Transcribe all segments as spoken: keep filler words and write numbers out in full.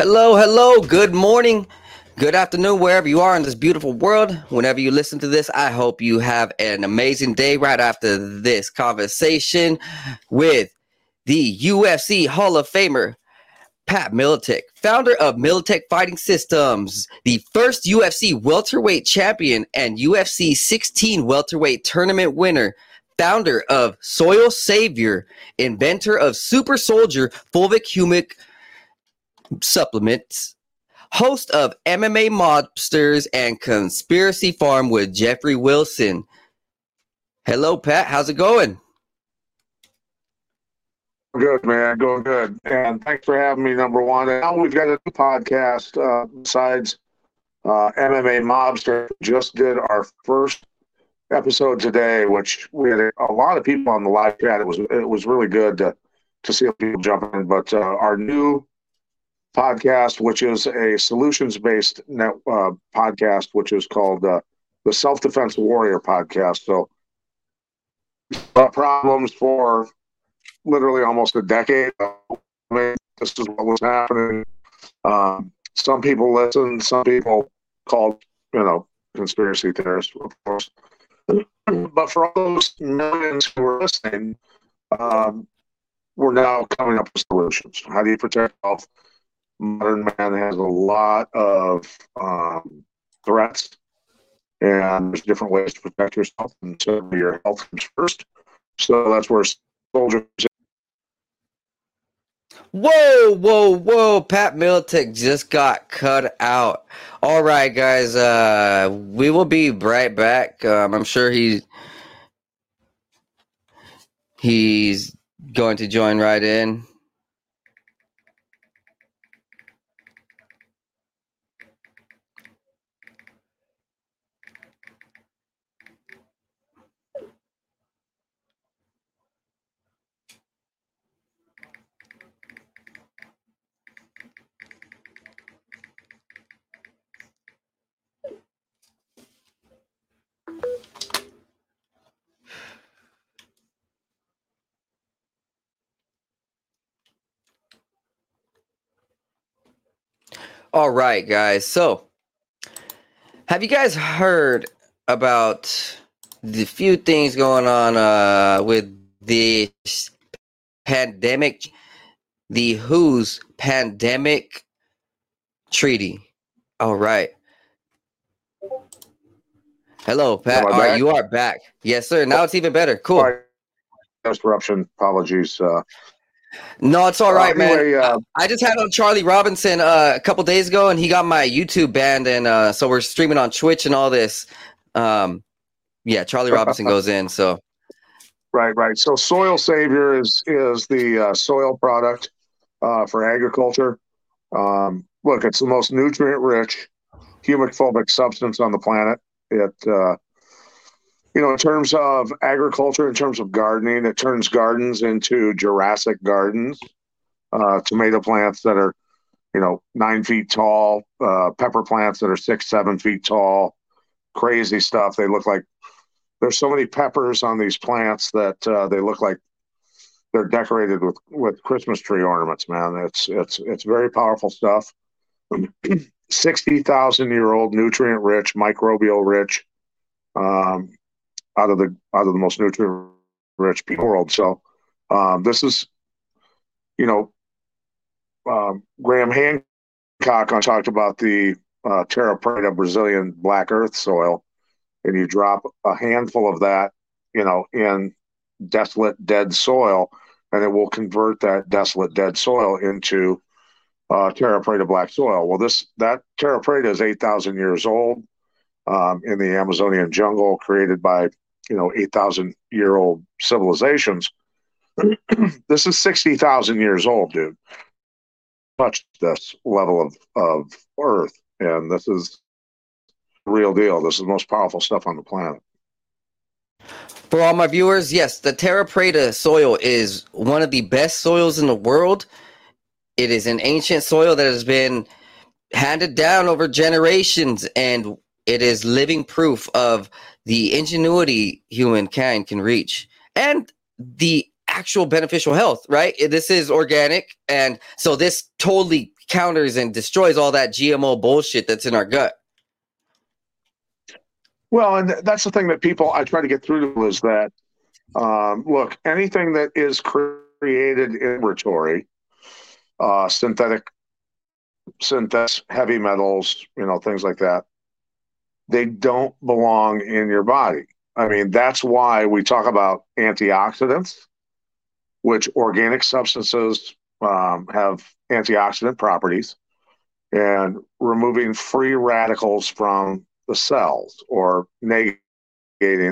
Hello, hello, good morning, good afternoon, wherever you are in this beautiful world. Whenever you listen to this, I hope you have an amazing day right after this conversation with the U F C Hall of Famer, Pat Miletich, founder of Miletich Fighting Systems, the first U F C welterweight champion and U F C sixteen welterweight tournament winner, founder of Soil Savior, inventor of Super Soldier, Fulvic Humic supplements, host of M M A Mobsters and Conspiracy Farm with Jeffrey Wilson. Hello, Pat. How's it going? Good, man. Going good. And thanks for having me, number one. And now we've got a new podcast uh, besides uh, M M A Mobster. Just did our first episode today, which we had a lot of people on the live chat. It was it was really good to, to see people jump in. But uh, our new podcast, which is a solutions-based net, uh, podcast, which is called uh, the Self Defense Warrior Podcast. So, uh, problems for literally almost a decade. This is what was happening. Um, some people listened. Some people called, you know, conspiracy theorists, of course. But for all those millions who were listening, um, we're now coming up with solutions. How do you protect health? Modern man has a lot of um, threats, and there's different ways to protect yourself, and so your health comes first. So that's where soldiers. Whoa, whoa, whoa! Pat Miletich just got cut out. All right, guys, uh, we will be right back. Um, I'm sure he's he's going to join right in. All right, guys. So, have you guys heard about the few things going on uh, with the pandemic, the W H O's pandemic treaty? All right. Hello, Pat. All right, you are back. Yes, sir. Now it's even better. Cool. Sorry. Interruption. Apologies. Uh, No, it's all right, uh, anyway, man. Uh, I just had on Charlie Robinson uh, a couple days ago, and he got my YouTube banned, and uh, so we're streaming on Twitch and all this. Um, yeah, Charlie Robinson goes in. So, right, right. So, Soil Savior is is the uh, soil product uh, for agriculture. Um, look, it's the most nutrient-rich, humic-fulvic substance on the planet. It, uh, you know, in terms of agriculture, in terms of gardening, it turns gardens into Jurassic gardens, uh, tomato plants that are, you know, nine feet tall, uh, pepper plants that are six, seven feet tall, crazy stuff. They look like there's so many peppers on these plants that uh, they look like they're decorated with, with Christmas tree ornaments, man. It's, it's, it's very powerful stuff. sixty thousand year old nutrient rich, microbial rich, um, out of the out of the most nutrient-rich people in the world. So um, this is, you know, um, Graham Hancock talked about the uh, terra preta Brazilian black earth soil, and you drop a handful of that, you know, in desolate, dead soil, and it will convert that desolate, dead soil into uh, terra preta black soil. Well, this that terra preta is eight thousand years old. Um, in the Amazonian jungle, created by, you know, eight thousand year old civilizations. This is sixty thousand years old, dude. Touched this level of, of Earth, and this is the real deal. This is the most powerful stuff on the planet. For all my viewers, yes, the terra preta soil is one of the best soils in the world. It is an ancient soil that has been handed down over generations, and it is living proof of the ingenuity humankind can reach and the actual beneficial health, right? This is organic. And so this totally counters and destroys all that G M O bullshit that's in our gut. Well, and that's the thing that people I try to get through to is that, um, look, anything that is created in laboratory, uh, synthetic, synthetics, heavy metals, you know, things like that, they don't belong in your body. I mean, that's why we talk about antioxidants, which organic substances um, have antioxidant properties, and removing free radicals from the cells or negating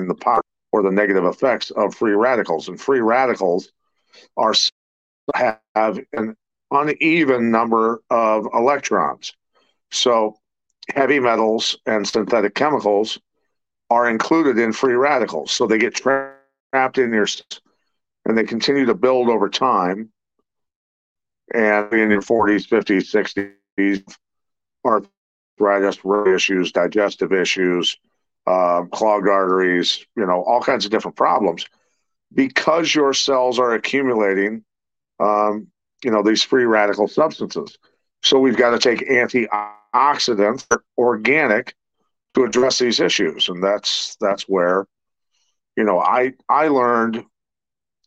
the power or the negative effects of free radicals. And free radicals are have an uneven number of electrons. So heavy metals and synthetic chemicals are included in free radicals. So they get trapped in your cells and they continue to build over time. And in your forties, fifties, sixties are arthritis, root issues, digestive issues, uh, clogged arteries, you know, all kinds of different problems because your cells are accumulating, um, you know, these free radical substances. So we've got to take antioxidants, organic, to address these issues. And that's that's where, you know, I I learned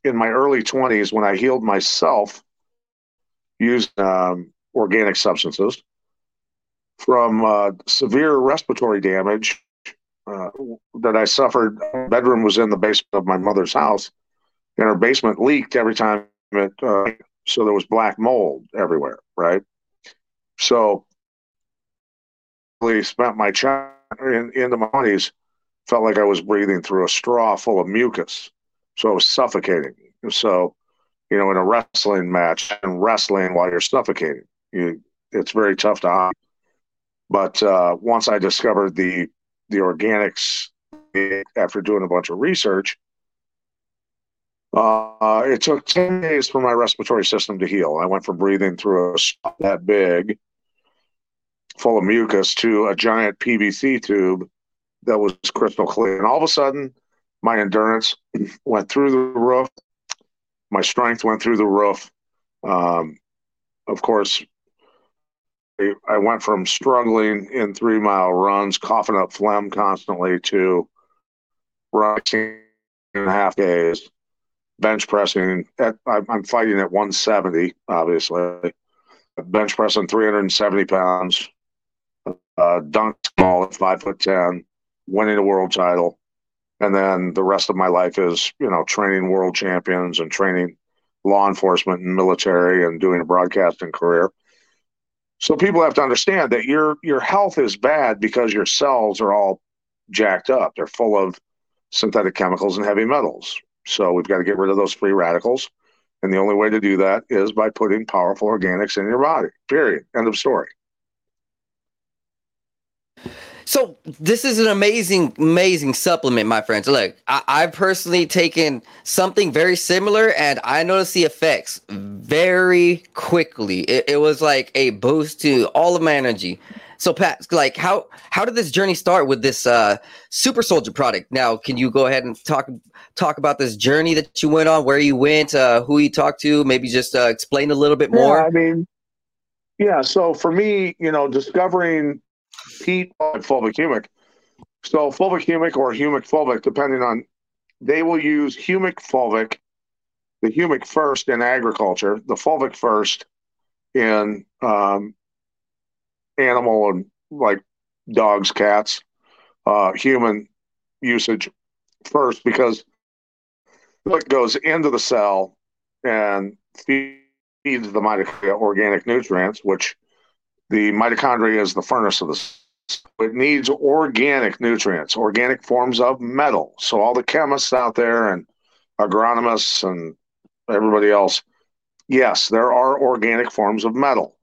in my early twenties when I healed myself using um, organic substances from uh, severe respiratory damage uh, that I suffered. My bedroom was in the basement of my mother's house, and her basement leaked every time it, uh, so there was black mold everywhere, right? So I really spent my childhood in, into my twenties, felt like I was breathing through a straw full of mucus. So I was suffocating. So, you know, in a wrestling match and wrestling while you're suffocating, you, it's very tough to hide. But uh, once I discovered the the organics after doing a bunch of research, uh, it took ten days for my respiratory system to heal. I went from breathing through a straw that big, full of mucus, to a giant P V C tube that was crystal clear. And all of a sudden, my endurance went through the roof. My strength went through the roof. Um, of course, I went from struggling in three-mile runs, coughing up phlegm constantly, to running and a half days, bench pressing. At, I'm fighting at one seventy, obviously. Bench pressing three hundred seventy pounds, uh, dunked small at five foot ten, winning the world title. And then the rest of my life is, you know, training world champions and training law enforcement and military and doing a broadcasting career. So people have to understand that your your health is bad because your cells are all jacked up. They're full of synthetic chemicals and heavy metals. So we've got to get rid of those free radicals. And the only way to do that is by putting powerful organics in your body, period. End of story. So this is an amazing, amazing supplement, my friends. Look, I, I've personally taken something very similar, and I noticed the effects very quickly. It, it was like a boost to all of my energy. So, Pat, like, how how did this journey start with this uh, Super Soldier product? Now, can you go ahead and talk talk about this journey that you went on, where you went, uh, who you talked to, maybe just uh, explain a little bit more? Yeah, I mean, yeah. So for me, you know, discovering Pete and Fulvic Humic. So Fulvic Humic or Humic Fulvic, depending on, they will use Humic Fulvic, the Humic first in agriculture, the Fulvic first in um, animal and like dogs, cats, uh, human usage first, because it goes into the cell and feeds the mitochondria organic nutrients, which the mitochondria is the furnace of the cell. It needs organic nutrients, organic forms of metal. So all the chemists out there and agronomists and everybody else, yes, there are organic forms of metal.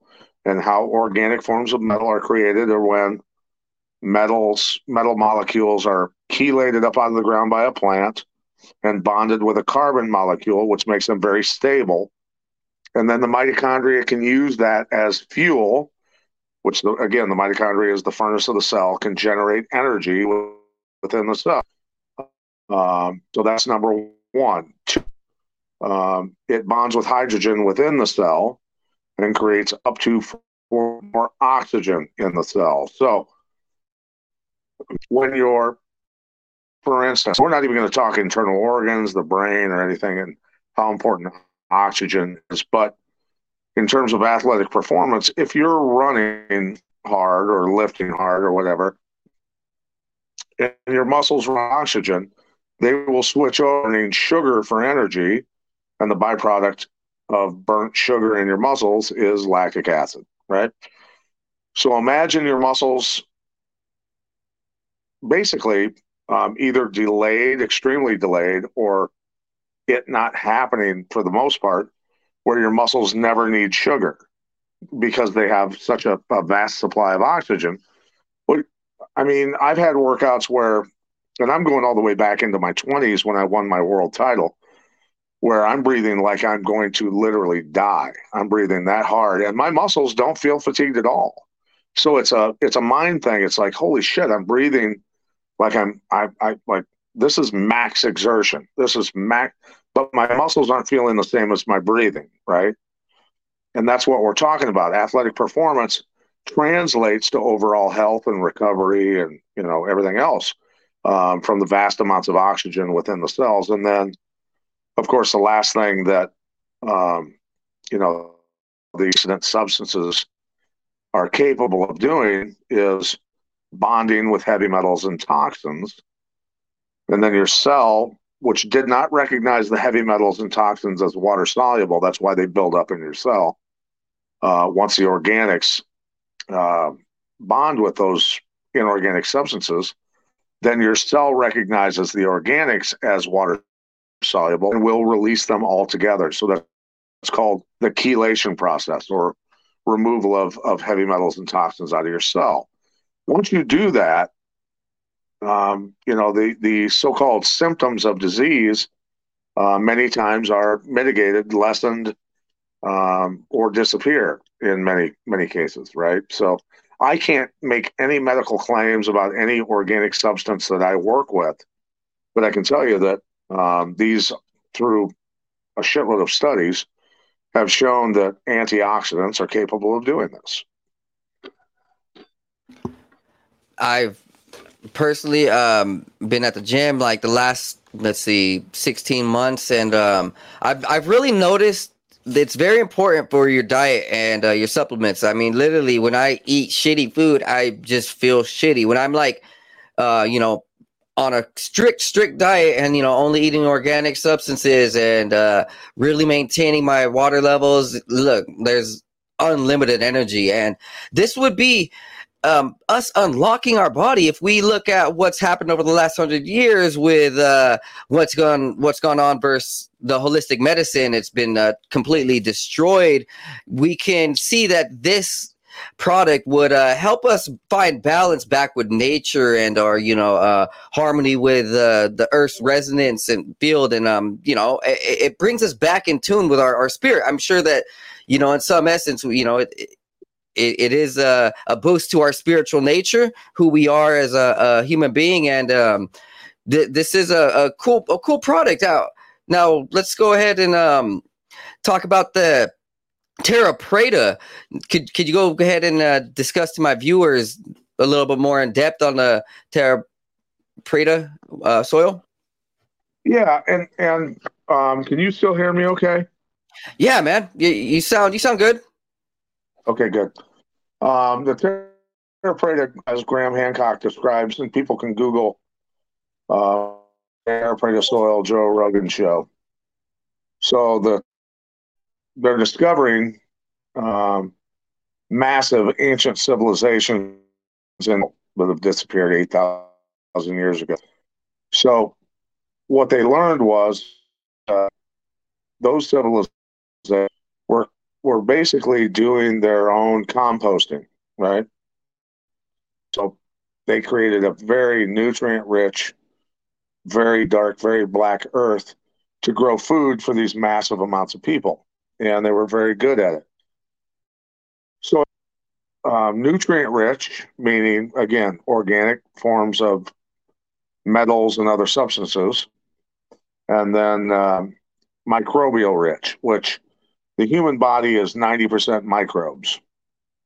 And how organic forms of metal are created are when metals, metal molecules are chelated up out of the ground by a plant and bonded with a carbon molecule, which makes them very stable. And then the mitochondria can use that as fuel, which, the, again, the mitochondria is the furnace of the cell, can generate energy within the cell. Um, so that's number one. Two, um, it bonds with hydrogen within the cell and creates up to for more oxygen in the cell. So when you're, for instance, we're not even going to talk internal organs, the brain or anything, and how important oxygen is. But in terms of athletic performance, if you're running hard or lifting hard or whatever, and your muscles run oxygen, they will switch over and sugar for energy, and the byproduct of burnt sugar in your muscles is lactic acid, right? So imagine your muscles basically um, either delayed, extremely delayed, or it not happening for the most part, where your muscles never need sugar because they have such a, a vast supply of oxygen. But I mean, I've had workouts where, and I'm going all the way back into my twenties when I won my world title, where I'm breathing like I'm going to literally die. I'm breathing that hard, and my muscles don't feel fatigued at all. So it's a it's a mind thing. It's like, holy shit, I'm breathing like I'm I I like this is max exertion. This is max, but my muscles aren't feeling the same as my breathing, right? And that's what we're talking about. Athletic performance translates to overall health and recovery, and you know everything else um, from the vast amounts of oxygen within the cells, and then. Of course, the last thing that, um, you know, these substances are capable of doing is bonding with heavy metals and toxins. And then your cell, which did not recognize the heavy metals and toxins as water soluble, that's why they build up in your cell. Uh, once the organics uh, bond with those inorganic substances, then your cell recognizes the organics as water soluble and will release them all together. So that's called the chelation process, or removal of, of heavy metals and toxins out of your cell. Once you do that, um, you know, the, the so-called symptoms of disease uh, many times are mitigated, lessened, um, or disappear in many, many cases, right? So I can't make any medical claims about any organic substance that I work with, but I can tell you that Um, these, through a shitload of studies, have shown that antioxidants are capable of doing this. I've personally um, been at the gym like the last, let's see, sixteen months, and um, I've I've really noticed that it's very important for your diet and uh, your supplements. I mean, literally, when I eat shitty food, I just feel shitty. When I'm like, uh, you know. on a strict, strict diet and, you know, only eating organic substances and uh, really maintaining my water levels, look, there's unlimited energy. And this would be um, us unlocking our body. If we look at what's happened over the last hundred years with uh, what's gone, what's gone on versus the holistic medicine, it's been uh, completely destroyed. We can see that this product would uh, help us find balance back with nature and our, you know, uh, harmony with uh, the Earth's resonance and field. And, um, you know, it, it brings us back in tune with our, our spirit. I'm sure that, you know, in some essence, you know, it it, it is a, a boost to our spiritual nature, who we are as a, a human being. And um, th- this is a, a cool a cool product. Now, now let's go ahead and um, talk about the Terra Preta. Could could you go ahead and uh, discuss to my viewers a little bit more in depth on the Terra Preta uh, soil? Yeah, and and um, can you still hear me? Okay. Yeah, man, you, you sound you sound good. Okay, good. Um, the Terra Preta, as Graham Hancock describes, and people can Google uh, Terra Preta soil Joe Rogan show. So the They're discovering um, massive ancient civilizations in, that have disappeared eight thousand years ago. So what they learned was uh, those civilizations were, were basically doing their own composting, right? So they created a very nutrient-rich, very dark, very black earth to grow food for these massive amounts of people. And they were very good at it. So um, nutrient-rich, meaning, again, organic forms of metals and other substances, and then um, microbial-rich, which the human body is ninety percent microbes,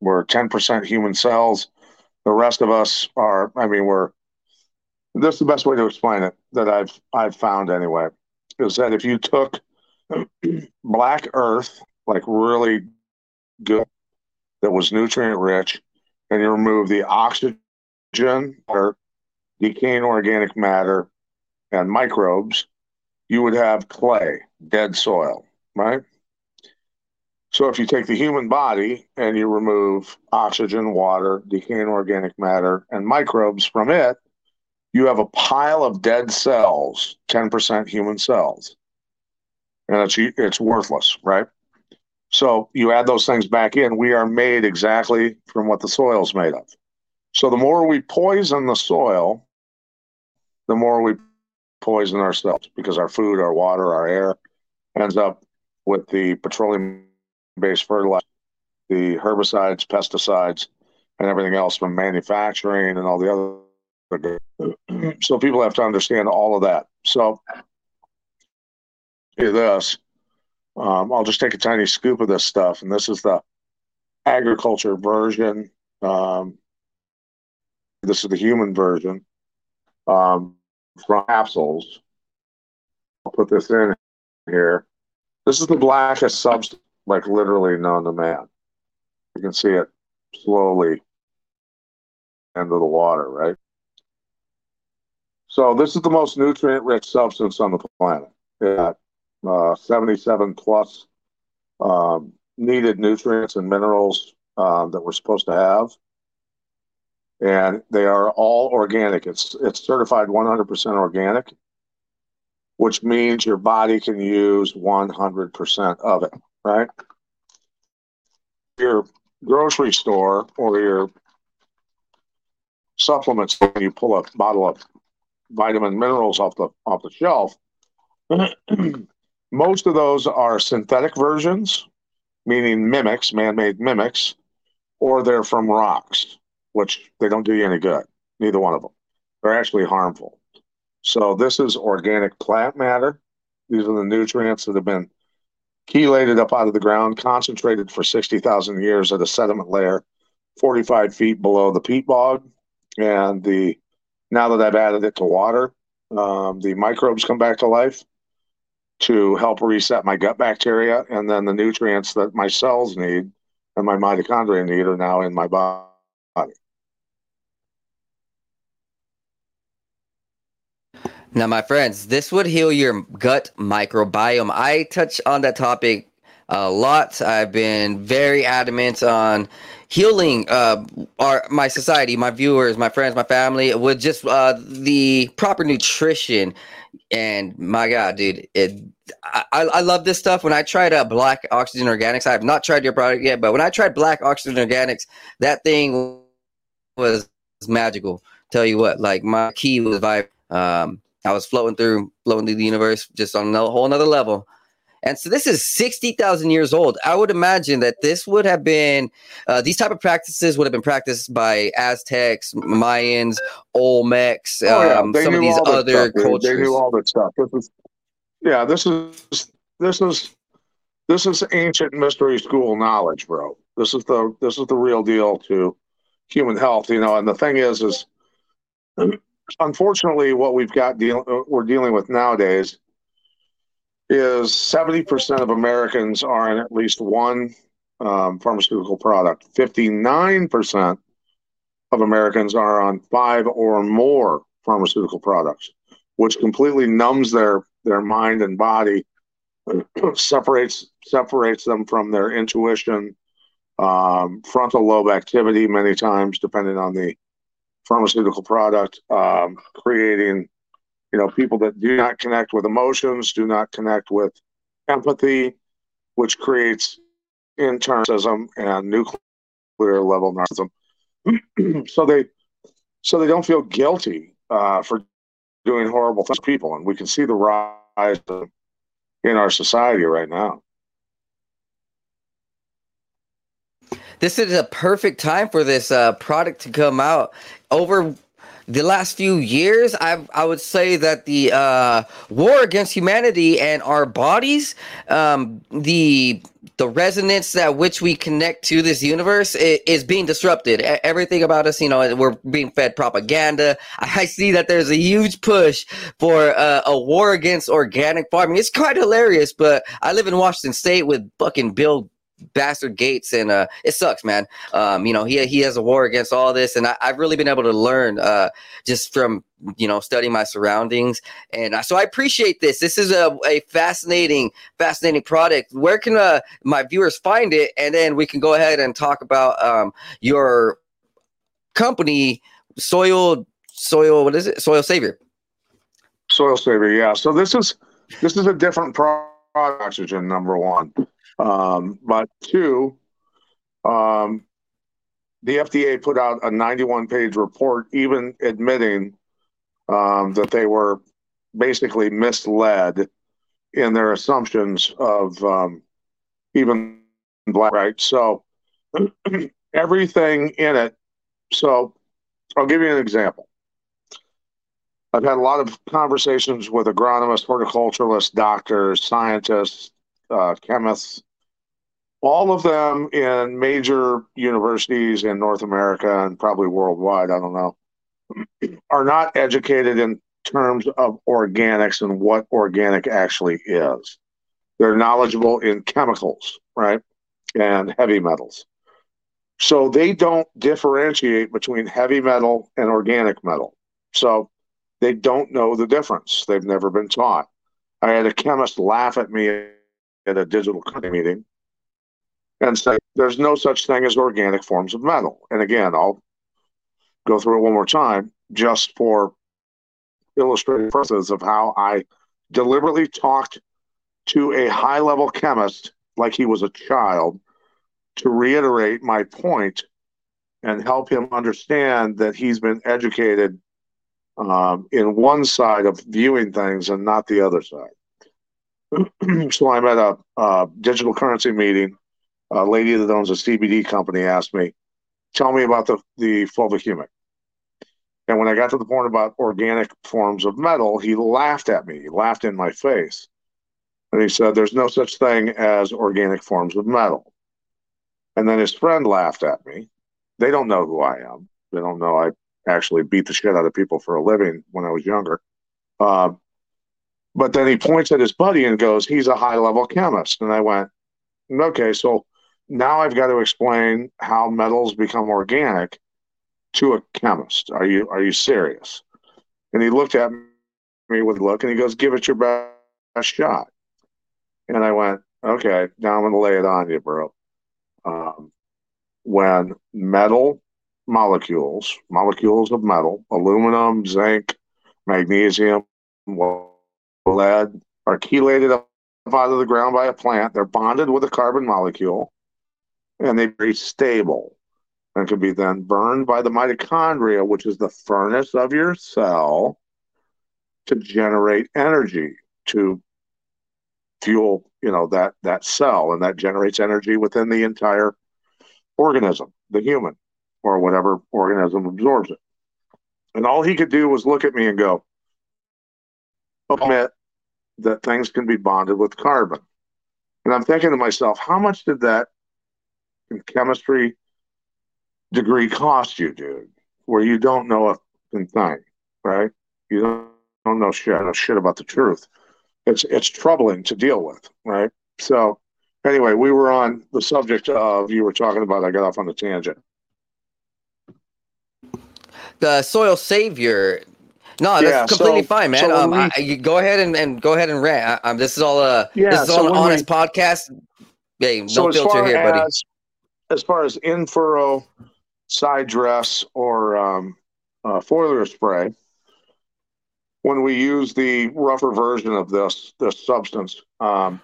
We're ten percent human cells. The rest of us are, I mean, we're, that's the best way to explain it that I've, I've found anyway, is that if you took black earth, like really good, that was nutrient rich, and you remove the oxygen, water, decaying organic matter, and microbes, you would have clay, dead soil, right? So if you take the human body and you remove oxygen, water, decaying organic matter, and microbes from it, you have a pile of dead cells, ten percent human cells, and it's, it's worthless, right? So you add those things back in. We are made exactly from what the soil's made of. So the more we poison the soil, the more we poison ourselves, because our food, our water, our air ends up with the petroleum-based fertilizer, the herbicides, pesticides, and everything else from manufacturing and all the other. So people have to understand all of that. So hear this. Um, I'll just take a tiny scoop of this stuff, and this is the agriculture version. Um, this is the human version um, from capsules. I'll put this in here. This is the blackest substance, like literally known to man. You can see it slowly into the water, right? So this is the most nutrient-rich substance on the planet. Yeah. Uh, seventy-seven plus um, needed nutrients and minerals um, that we're supposed to have. And they are all organic. It's it's certified one hundred percent organic, which means your body can use one hundred percent of it, right? Your grocery store or your supplements, when you pull a bottle of vitamin minerals off the off the shelf, most of those are synthetic versions, meaning mimics, man-made mimics, or they're from rocks, which they don't do you any good, neither one of them. They're actually harmful. So this is organic plant matter. These are the nutrients that have been chelated up out of the ground, concentrated for sixty thousand years at a sediment layer, forty-five feet below the peat bog. And the now that I've added it to water, um, the microbes come back to life to help reset my gut bacteria, and then the nutrients that my cells need and my mitochondria need are now in my body. Now, my friends, this would heal your gut microbiome. I touch on that topic a lot. I've been very adamant on healing uh, our my society, my viewers, my friends, my family with just uh, the proper nutrition. And my God, dude, it, I, I love this stuff. When I tried uh, Black Oxygen Organics, I have not tried your product yet, but when I tried Black Oxygen Organics, that thing was magical. Tell you what, like my key was vibe. Um, I was floating through, floating through the universe, just on a whole nother level. And so this is sixty thousand years old. I would imagine that this would have been, uh, these type of practices would have been practiced by Aztecs, Mayans, Olmecs, um, oh, yeah. Some of these other stuff, cultures. They knew all that stuff. This is, yeah, this is this is this is ancient mystery school knowledge, bro. This is the this is the real deal to human health, you know. And the thing is, is unfortunately, what we've got deal we're dealing with nowadays is seventy percent of Americans are in at least one um, pharmaceutical product. fifty-nine percent of Americans are on five or more pharmaceutical products, which completely numbs their, their mind and body, separates separates them from their intuition, um, frontal lobe activity many times, depending on the pharmaceutical product, um, creating... You know, people that do not connect with emotions, do not connect with empathy, which creates internalism and nuclear level narcissism. so they, so they don't feel guilty uh, for doing horrible things to people, and we can see the rise of, in our society right now. This is a perfect time for this uh, product to come out. Over the last few years, I I would say that the uh, war against humanity and our bodies, um, the the resonance that which we connect to this universe is, is being disrupted. Everything about us, you know, we're being fed propaganda. I see that there's a huge push for uh, a war against organic farming. It's quite hilarious, but I live in Washington State with fucking Bill Bastard Gates, and uh it sucks, man. Um you know, he he has a war against all this, and I, I've really been able to learn uh just from, you know, studying my surroundings, and I, so I appreciate this. This is a, a fascinating fascinating product. Where can uh, my viewers find it, and then we can go ahead and talk about um your company, Soil Soil what is it Soil Savior Soil Savior yeah. So this is this is a different product, oxygen, number one. Um, but two, um, the F D A put out a ninety-one page report, even admitting um, that they were basically misled in their assumptions of um, even black rights. So everything in it. So I'll give you an example. I've had a lot of conversations with agronomists, horticulturalists, doctors, scientists, Uh, chemists, all of them in major universities in North America and probably worldwide, I don't know, are not educated in terms of organics and what organic actually is. They're knowledgeable in chemicals, right, and heavy metals. So they don't differentiate between heavy metal and organic metal. So they don't know the difference. They've never been taught. I had a chemist laugh at me at a digital company meeting and say, there's no such thing as organic forms of metal. And again, I'll go through it one more time just for illustrative purposes of how I deliberately talked to a high-level chemist like he was a child to reiterate my point and help him understand that he's been educated um, in one side of viewing things and not the other side. So I'm at a uh, digital currency meeting. A lady that owns a C B D company asked me, tell me about the, the Fulvic Humic. And when I got to the point about organic forms of metal, he laughed at me. He laughed in my face. And he said, there's no such thing as organic forms of metal. And then his friend laughed at me. They don't know who I am. They don't know I actually beat the shit out of people for a living when I was younger. Uh, But then he points at his buddy and goes, he's a high-level chemist. And I went, okay, so now I've got to explain how metals become organic to a chemist. Are you are you serious? And he looked at me with a look, and he goes, give it your best shot. And I went, okay, now I'm going to lay it on you, bro. Um, when metal molecules, molecules of metal, aluminum, zinc, magnesium, well, lead are chelated up out of the ground by a plant. They're bonded with a carbon molecule, and they're very stable and can be then burned by the mitochondria, which is the furnace of your cell, to generate energy, to fuel, you know, that, that cell, and that generates energy within the entire organism, the human, or whatever organism absorbs it. And all he could do was look at me and go, admit that things can be bonded with carbon. And I'm thinking to myself, how much did that chemistry degree cost you, dude, where you don't know a thing, right? You don't, don't know shit, know shit about the truth. It's it's troubling to deal with, right? So anyway, we were on the subject of, you were talking about, I got off on a tangent. The Soil Savior. No, that's yeah, completely so, fine, man. So um, we, I, you go ahead and, and go ahead and rant. I, I, this is all a yeah, this is so all an honest we, podcast. Hey, so no filter here, as, buddy. As far as in furrow, side dress, or um, uh, foliar spray, when we use the rougher version of this this substance, um,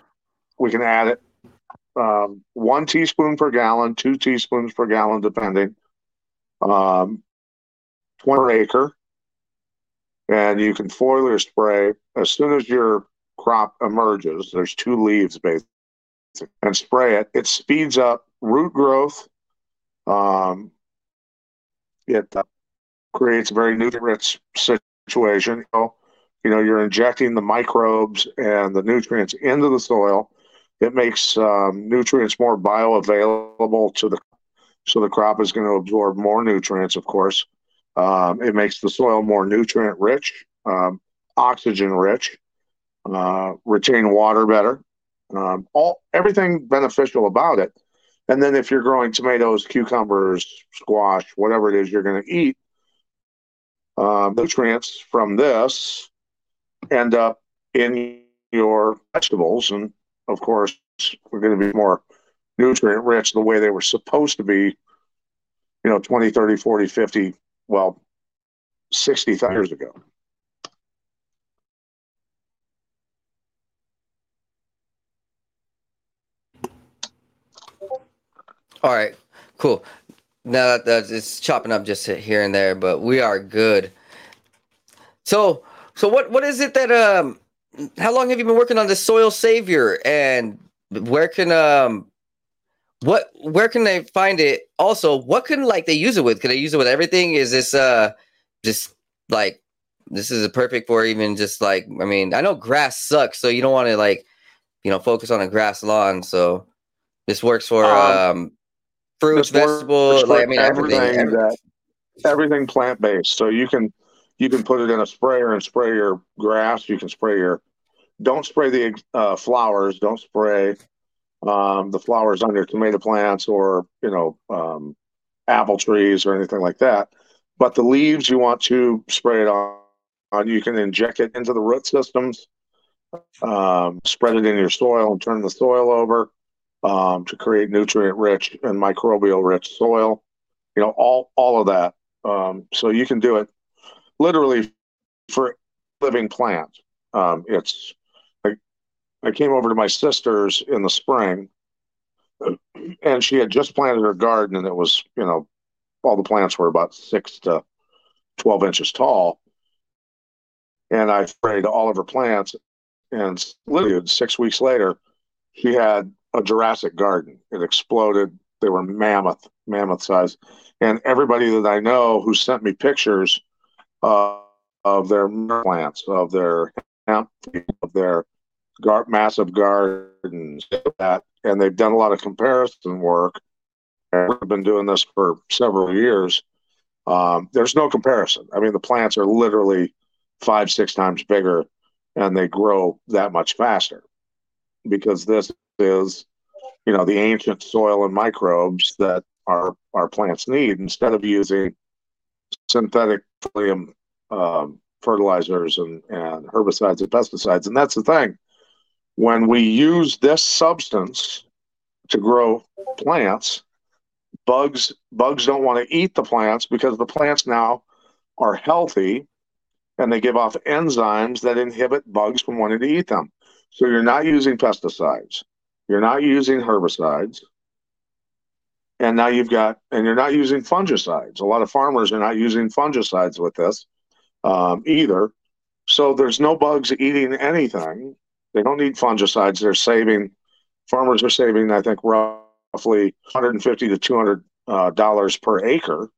we can add it um, one teaspoon per gallon, two teaspoons per gallon, depending, um, twenty per acre. And you can foliar spray as soon as your crop emerges. There's two leaves, basically, and spray it. It speeds up root growth. Um, it uh, creates a very nutrient-rich situation. You know, you know, you're injecting the microbes and the nutrients into the soil. It makes um, nutrients more bioavailable to the, so the crop is going to absorb more nutrients, of course. Um, it makes the soil more nutrient-rich, um, oxygen-rich, uh, retain water better, um, all everything beneficial about it. And then if you're growing tomatoes, cucumbers, squash, whatever it is you're going to eat, um, nutrients from this end up in your vegetables. And, of course, we're going to be more nutrient-rich the way they were supposed to be, you know, twenty, thirty, forty, fifty, well, sixty years ago. All right, cool. Now that it's chopping up just here and there, but we are good. So, so what, what is it that um, how long have you been working on this Soil Savior, and where can um, what, where can they find it? Also, what can like they use it with? Can they use it with everything? Is this uh, just like this is a perfect for even just like I mean I know grass sucks, so you don't want to like you know focus on a grass lawn. So this works for um. um Fruits, vegetables, like, I mean, everything, everything, everything. That, everything plant-based. So you can you can put it in a sprayer and spray your grass. You can spray your – don't spray the uh, flowers. Don't spray um, the flowers on your tomato plants or, you know, um, apple trees or anything like that. But the leaves you want to spray it on. You can inject it into the root systems, um, spread it in your soil and turn the soil over. Um, to create nutrient-rich and microbial-rich soil, you know, all all of that. Um, so you can do it literally for living plants. Um, it's I, I came over to my sister's in the spring, and she had just planted her garden, and it was, you know, all the plants were about six to twelve inches tall, and I sprayed all of her plants, and literally six weeks later, she had a Jurassic garden. It exploded. They were mammoth, mammoth size. And everybody that I know who sent me pictures uh, of their plants, of their hemp, of their gar- massive gardens, that, and they've done a lot of comparison work. And we've been doing this for several years. Um, there's no comparison. I mean, the plants are literally five, six times bigger, and they grow that much faster because this is, you know, the ancient soil and microbes that our our plants need instead of using synthetic petroleum um, fertilizers and, and herbicides and pesticides. And that's the thing. When we use this substance to grow plants, bugs bugs don't want to eat the plants because the plants now are healthy and they give off enzymes that inhibit bugs from wanting to eat them. So you're not using pesticides. You're not using herbicides, and now you've got, and you're not using fungicides. A lot of farmers are not using fungicides with this um, either. So there's no bugs eating anything. They don't need fungicides. They're saving, farmers are saving, I think, roughly one hundred fifty dollars to two hundred dollars uh, dollars per acre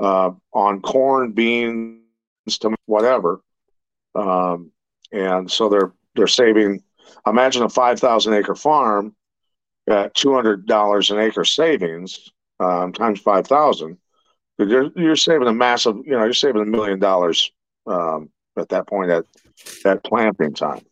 uh, on corn, beans, tomatoes, whatever. Um, and so they're they're saving. Imagine a five thousand acre farm at two hundred dollars an acre savings um, times five thousand. You're, you're saving a massive, you know, you're saving a million dollars um, at that point at that planting time.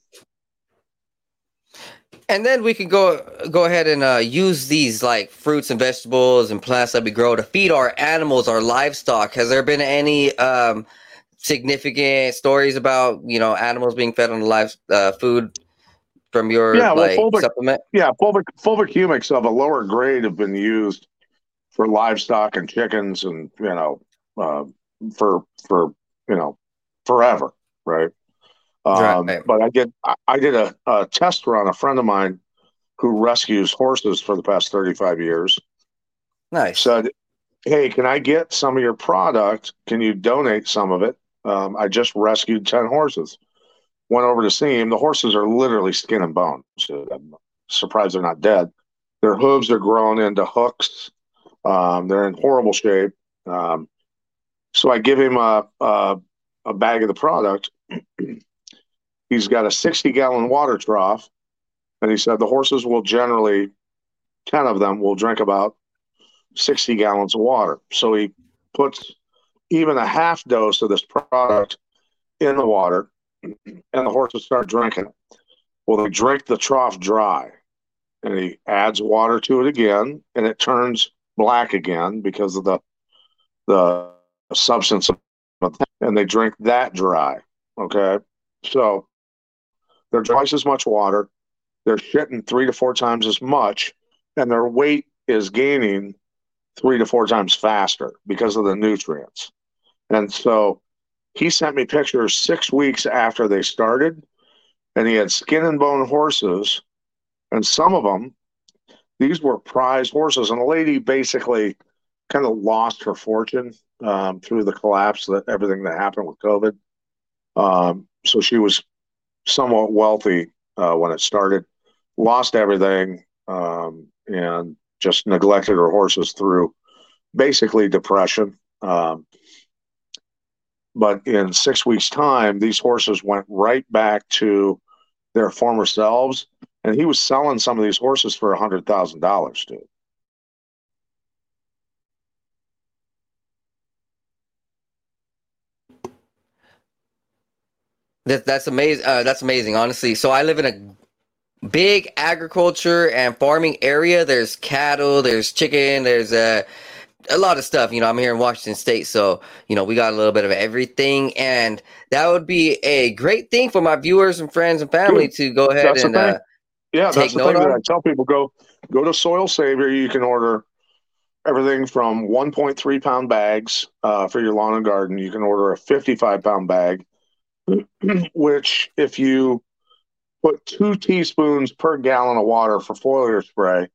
And then we can go go ahead and uh, use these like fruits and vegetables and plants that we grow to feed our animals, our livestock. Has there been any um, significant stories about, you know, animals being fed on the live uh, food? From your yeah, like, well, Fulvic, supplement? Yeah, Fulvic, Fulvic Humics of a lower grade have been used for livestock and chickens and, you know, uh, for, for you know, forever, right? Um, right. But I did I did a, a test run. A friend of mine who rescues horses for the past thirty-five years. Nice. Said, hey, can I get some of your product? Can you donate some of it? Um, I just rescued ten horses. Went over to see him. The horses are literally skin and bone. So I'm surprised they're not dead. Their hooves are grown into hooks. Um, they're in horrible shape. Um, So I give him a, a, a bag of the product. He's got a sixty-gallon water trough, and he said the horses will generally, ten of them will drink about sixty gallons of water. So he puts even a half dose of this product in the water, and the horses start drinking it. Well, they drink the trough dry, and he adds water to it again, and it turns black again because of the the substance of it, and they drink that dry. Okay, so they're twice as much water, they're shitting three to four times as much, and their weight is gaining three to four times faster because of the nutrients. And so he sent me pictures six weeks after they started, and he had skin and bone horses, and some of them, these were prize horses. And a lady basically kind of lost her fortune um, through the collapse, that everything that happened with COVID. Um, so she was somewhat wealthy uh, when it started, lost everything, um, and just neglected her horses through basically depression. Um, but in six weeks' time, these horses went right back to their former selves, and he was selling some of these horses for one hundred thousand dollars to. That, that's amazing. Uh, that's amazing, honestly. So I live in a big agriculture and farming area. There's cattle, there's chicken, there's uh, a lot of stuff. You know, I'm here in Washington State, so, you know, we got a little bit of everything. And that would be a great thing for my viewers and friends and family Dude, to go ahead and uh, yeah, take that's the note thing on. That I tell people, go, go to Soil Savior. You can order everything from one point three pound bags uh, for your lawn and garden. You can order a fifty-five pound bag, which if you put two teaspoons per gallon of water for foliar spray,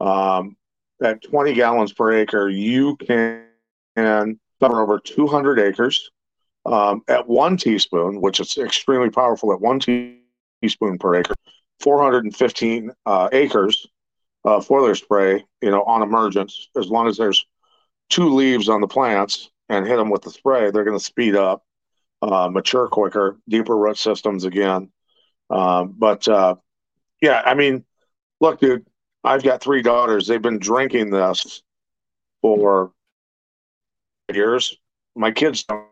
um, at twenty gallons per acre, you can cover over two hundred acres um, at one teaspoon, which is extremely powerful at one te- teaspoon per acre, four hundred fifteen uh, acres of foliar spray, you know, on emergence. As long as there's two leaves on the plants and hit them with the spray, they're going to speed up. Uh, mature quicker, deeper root systems again. Um, but, uh, yeah, I mean, look, dude, I've got three daughters. They've been drinking this for years. My kids don't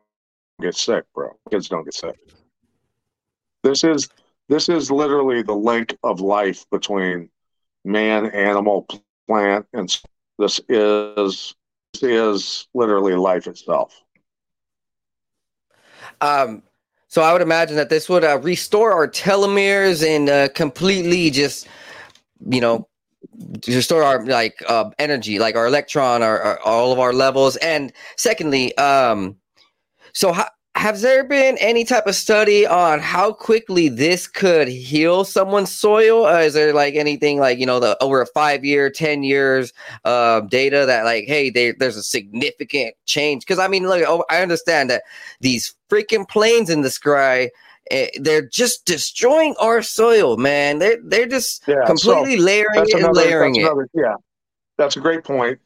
get sick, bro. Kids don't get sick. This is this is literally the link of life between man, animal, plant, and this is this is literally life itself. Um, so I would imagine that this would uh, restore our telomeres and uh, completely just, you know, restore our like uh, energy, like our electron, our, our all of our levels. And secondly, um, so ha- has there been any type of study on how quickly this could heal someone's soil? Uh, is there like anything like, you know, the over a five year, ten years uh, data that like, hey, they, there's a significant change? Because I mean, look, I understand that these freaking planes in the sky, they're just destroying our soil, man. They're, they're just yeah, completely so layering it and another, layering it. Another, yeah, that's a great point.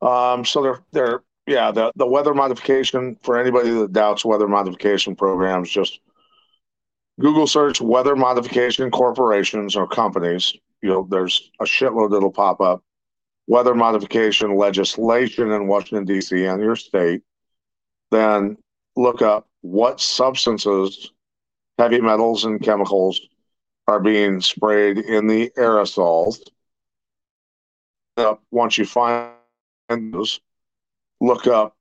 Um, so they're, they're, yeah, the, the weather modification, for anybody that doubts weather modification programs, just Google search weather modification corporations or companies. You know, there's a shitload that'll pop up. Weather modification legislation in Washington, D C and your state. Then look up what substances, heavy metals and chemicals, are being sprayed in the aerosols. Once you find those, look up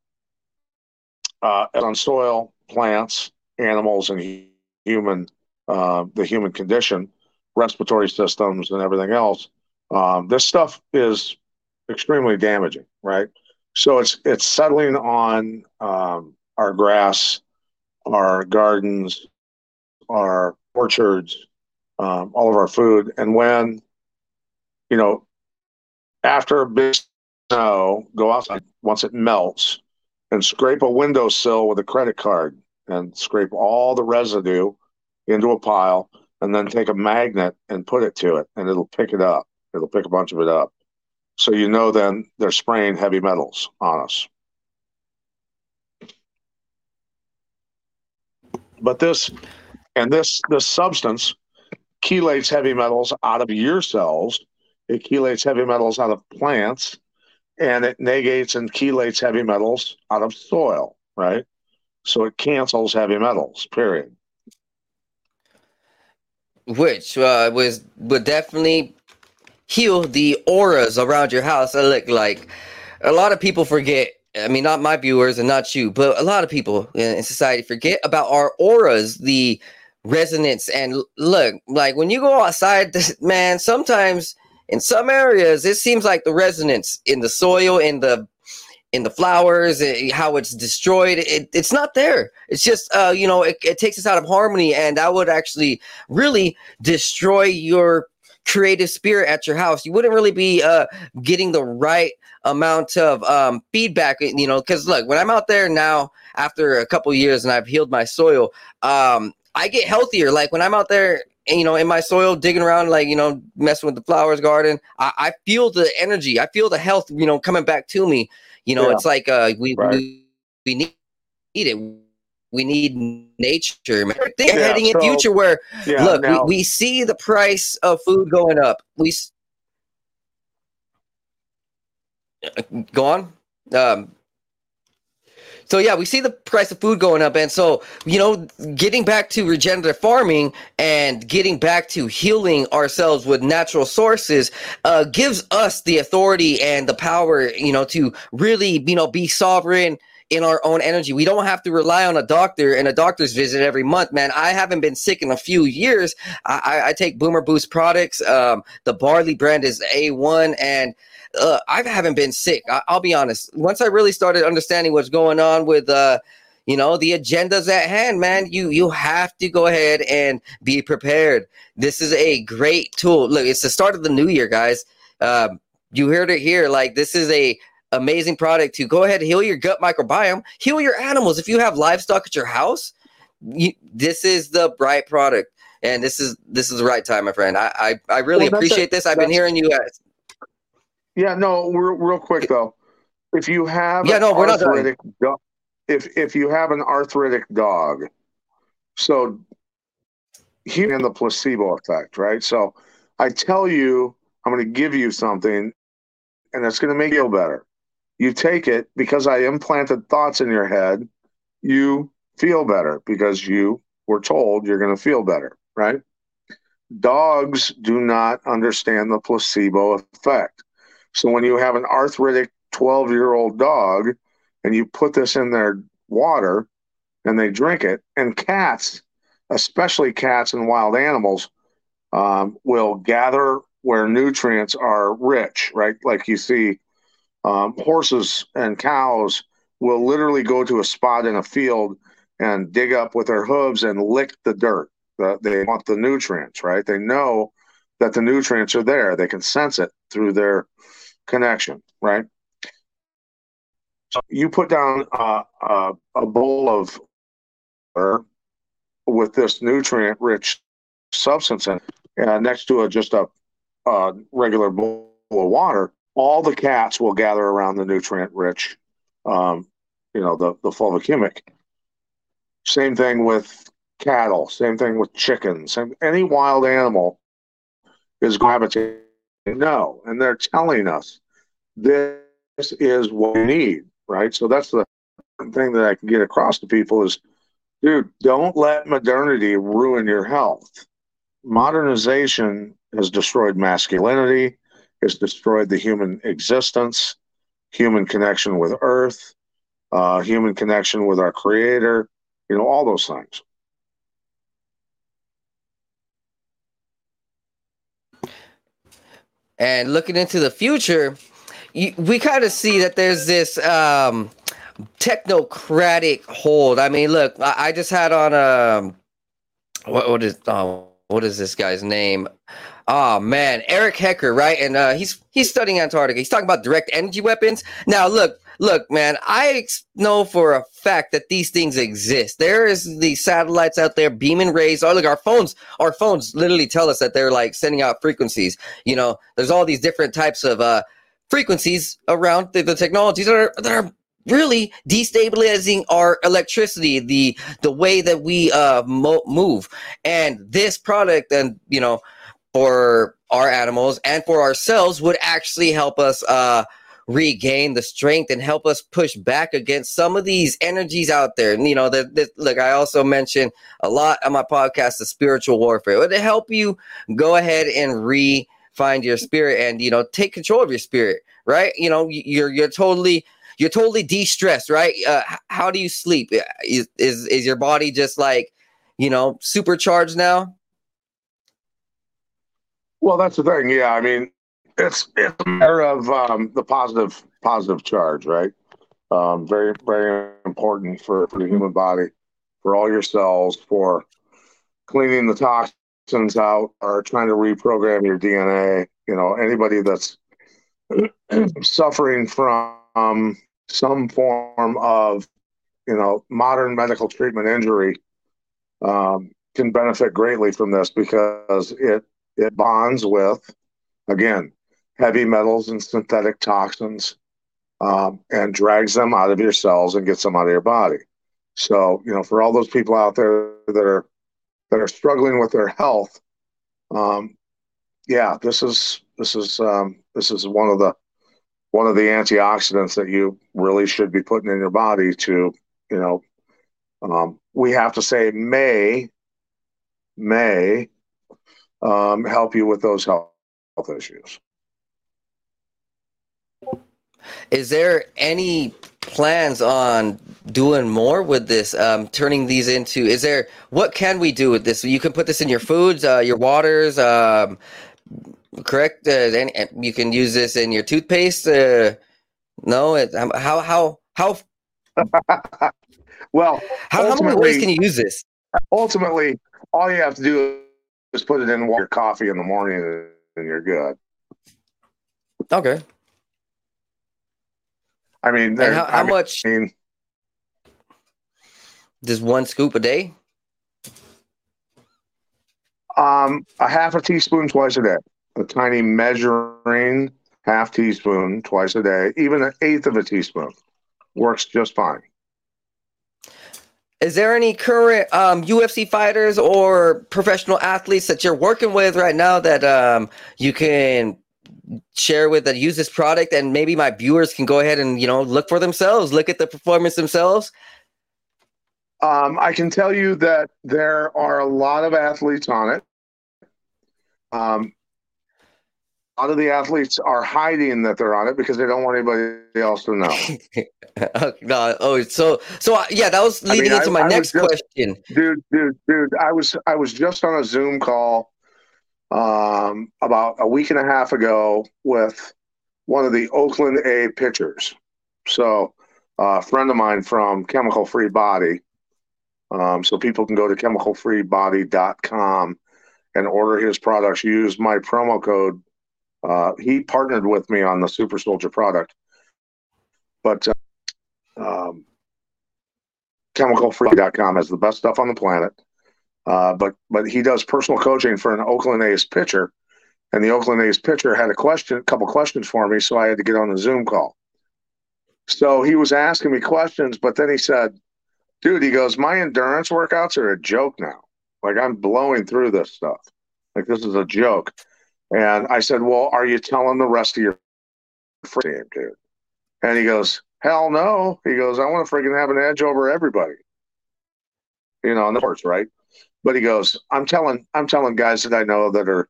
uh, on soil, plants, animals, and human, uh, the human condition, respiratory systems, and everything else. Um, this stuff is extremely damaging, right? So it's it's settling on um, our grass, our gardens, our orchards, um, all of our food. And when, you know, after a big snow, go outside once it melts and scrape a windowsill with a credit card and scrape all the residue into a pile, and then take a magnet and put it to it, and it'll pick it up. It'll pick a bunch of it up. So you know then they're spraying heavy metals on us. But this and this this substance chelates heavy metals out of your cells. It chelates heavy metals out of plants, and it negates and chelates heavy metals out of soil, right? So it cancels heavy metals, period. Which uh, was would definitely heal the auras around your house. I look like a lot of people forget. I mean, not my viewers and not you, but a lot of people in society forget about our auras, the resonance. And look, like when you go outside, man, sometimes in some areas, it seems like the resonance in the soil, in the in the flowers, it, how it's destroyed. It, it's not there. It's just, uh, you know, it, it takes us out of harmony. And that would actually really destroy your creative spirit at your house. You wouldn't really be uh, getting the right amount of um, feedback, you know, because look, when I'm out there now, after a couple of years and I've healed my soil, um, I get healthier. Like when I'm out there, you know, in my soil, digging around, like, you know, messing with the flowers garden, I, I feel the energy. I feel the health, you know, coming back to me. You know, yeah. It's like uh, we, right. we we need it. We need nature. We're yeah, heading so, in future where, yeah, look, now, we, we see the price of food going up. We Go on. Um, so, yeah, we see the price of food going up. And so, you know, getting back to regenerative farming and getting back to healing ourselves with natural sources uh, gives us the authority and the power, you know, to really, you know, be sovereign in our own energy. We don't have to rely on a doctor and a doctor's visit every month, man. I haven't been sick in a few years. I, I, I take Boomer Boost products. Um, the barley brand is A one, and uh, I haven't been sick. I, I'll be honest. Once I really started understanding what's going on with, uh, you know, the agendas at hand, man, you you have to go ahead and be prepared. This is a great tool. Look, it's the start of the new year, guys. Um, you heard it here. Like, this is a amazing product to go ahead and heal your gut microbiome, heal your animals. If you have livestock at your house, you, this is the right product, and this is this is the right time, my friend. I I, I really well, appreciate a, this. I've been hearing you guys. Yeah, no, we're, real quick though, if you have yeah, no, we're arthritic not dog, if if you have an arthritic dog, so here in the placebo effect, right? So I tell you, I'm going to give you something, and it's going to make you feel better. You take it because I implanted thoughts in your head. You feel better because you were told you're going to feel better, right? Dogs do not understand the placebo effect. So when you have an arthritic twelve-year-old dog and you put this in their water and they drink it, and cats, especially cats and wild animals, um, will gather where nutrients are rich, right? Like you see, Um, horses and cows will literally go to a spot in a field and dig up with their hooves and lick the dirt. Uh, they want the nutrients, right? They know that the nutrients are there. They can sense it through their connection, right? So you put down uh, uh, a bowl of water with this nutrient-rich substance in it, uh, next to a, just a uh, regular bowl of water, all the cats will gather around the nutrient-rich, um, you know, the, the fulvic humic. Same thing with cattle. Same thing with chickens. Same, any wild animal is gravitating. No, and they're telling us this is what we need, right? So that's the thing that I can get across to people is, dude, don't let modernity ruin your health. Modernization has destroyed masculinity. It's destroyed the human existence, human connection with Earth, uh, human connection with our Creator, you know, all those things. And looking into the future, you, we kind of see that there's this um, technocratic hold. I mean, look, I, I just had on um, what, what is oh, what is this guy's name? Oh, man, Eric Hecker, right? And uh, he's he's studying Antarctica. He's talking about direct energy weapons. Now, look, look, man, I ex- know for a fact that these things exist. There is the satellites out there beaming rays. Oh, look, our phones, our phones literally tell us that they're, like, sending out frequencies. You know, there's all these different types of uh, frequencies around the, the technologies that are, that are really destabilizing our electricity, the the way that we uh mo- move. And this product, and you know, for our animals and for ourselves, would actually help us uh regain the strength and help us push back against some of these energies out there. And you know, that, that look, I also mentioned a lot on my podcast, the spiritual warfare. It would help you go ahead and re-find your spirit, and you know, take control of your spirit, right? You know, you're you're totally you're totally de-stressed, right? Uh, how do you sleep? Is, is is your body just like, you know, supercharged now? Well, that's the thing. Yeah, I mean, It's it's a matter of um, the positive positive charge, right? Um, very very important for, for the human body, for all your cells, for cleaning the toxins out, or trying to reprogram your D N A. You know, anybody that's suffering from um, some form of, you know, modern medical treatment injury um, can benefit greatly from this, because it it bonds with, again, heavy metals and synthetic toxins, um, and drags them out of your cells and gets them out of your body. So, you know, for all those people out there that are that are struggling with their health, um, yeah, this is this is um, this is one of the one of the antioxidants that you really should be putting in your body to, you know, um, we have to say may may um, help you with those health issues. Is there any plans on doing more with this, um, turning these into, is there, what can we do with this? You can put this in your foods, uh, your waters, um, correct? Uh, and, and you can use this in your toothpaste. Uh, no, it, how, how, how, well, how, how many ways can you use this? Ultimately, all you have to do is put it in your coffee in the morning and you're good. Okay. I mean, there, how, how I mean, much? I mean, just one scoop a day? Um, a half a teaspoon twice a day. A tiny measuring half teaspoon twice a day. Even an eighth of a teaspoon works just fine. Is there any current um, U F C fighters or professional athletes that you're working with right now that um, you can share with, that use this product, and maybe my viewers can go ahead and, you know, look for themselves, look at the performance themselves? Um, I can tell you that there are a lot of athletes on it. Um, a lot of the athletes are hiding that they're on it because they don't want anybody else to know. no, oh, so so yeah, that was leading I mean, into my I, next I just, question, dude, dude, dude. I was I was just on a Zoom call um about a week and a half ago with one of the Oakland A's pitchers. So uh, a friend of mine from Chemical Free Body. Um, so people can go to chemical free body dot com and order his products. Use my promo code. Uh, he partnered with me on the Super Soldier product, but uh, um, chemical free dot com has the best stuff on the planet. Uh, but but he does personal coaching for an Oakland A's pitcher, and the Oakland A's pitcher had a question, a couple questions for me, so I had to get on the Zoom call. So he was asking me questions, but then he said, "Dude," he goes, "my endurance workouts are a joke now. Like, I'm blowing through this stuff. Like, this is a joke." And I said, "Well, are you telling the rest of your team, dude?" And he goes, "Hell no." He goes, "I want to freaking have an edge over everybody." You know, in the sports, right? But he goes, I'm telling, I'm telling guys that I know that are,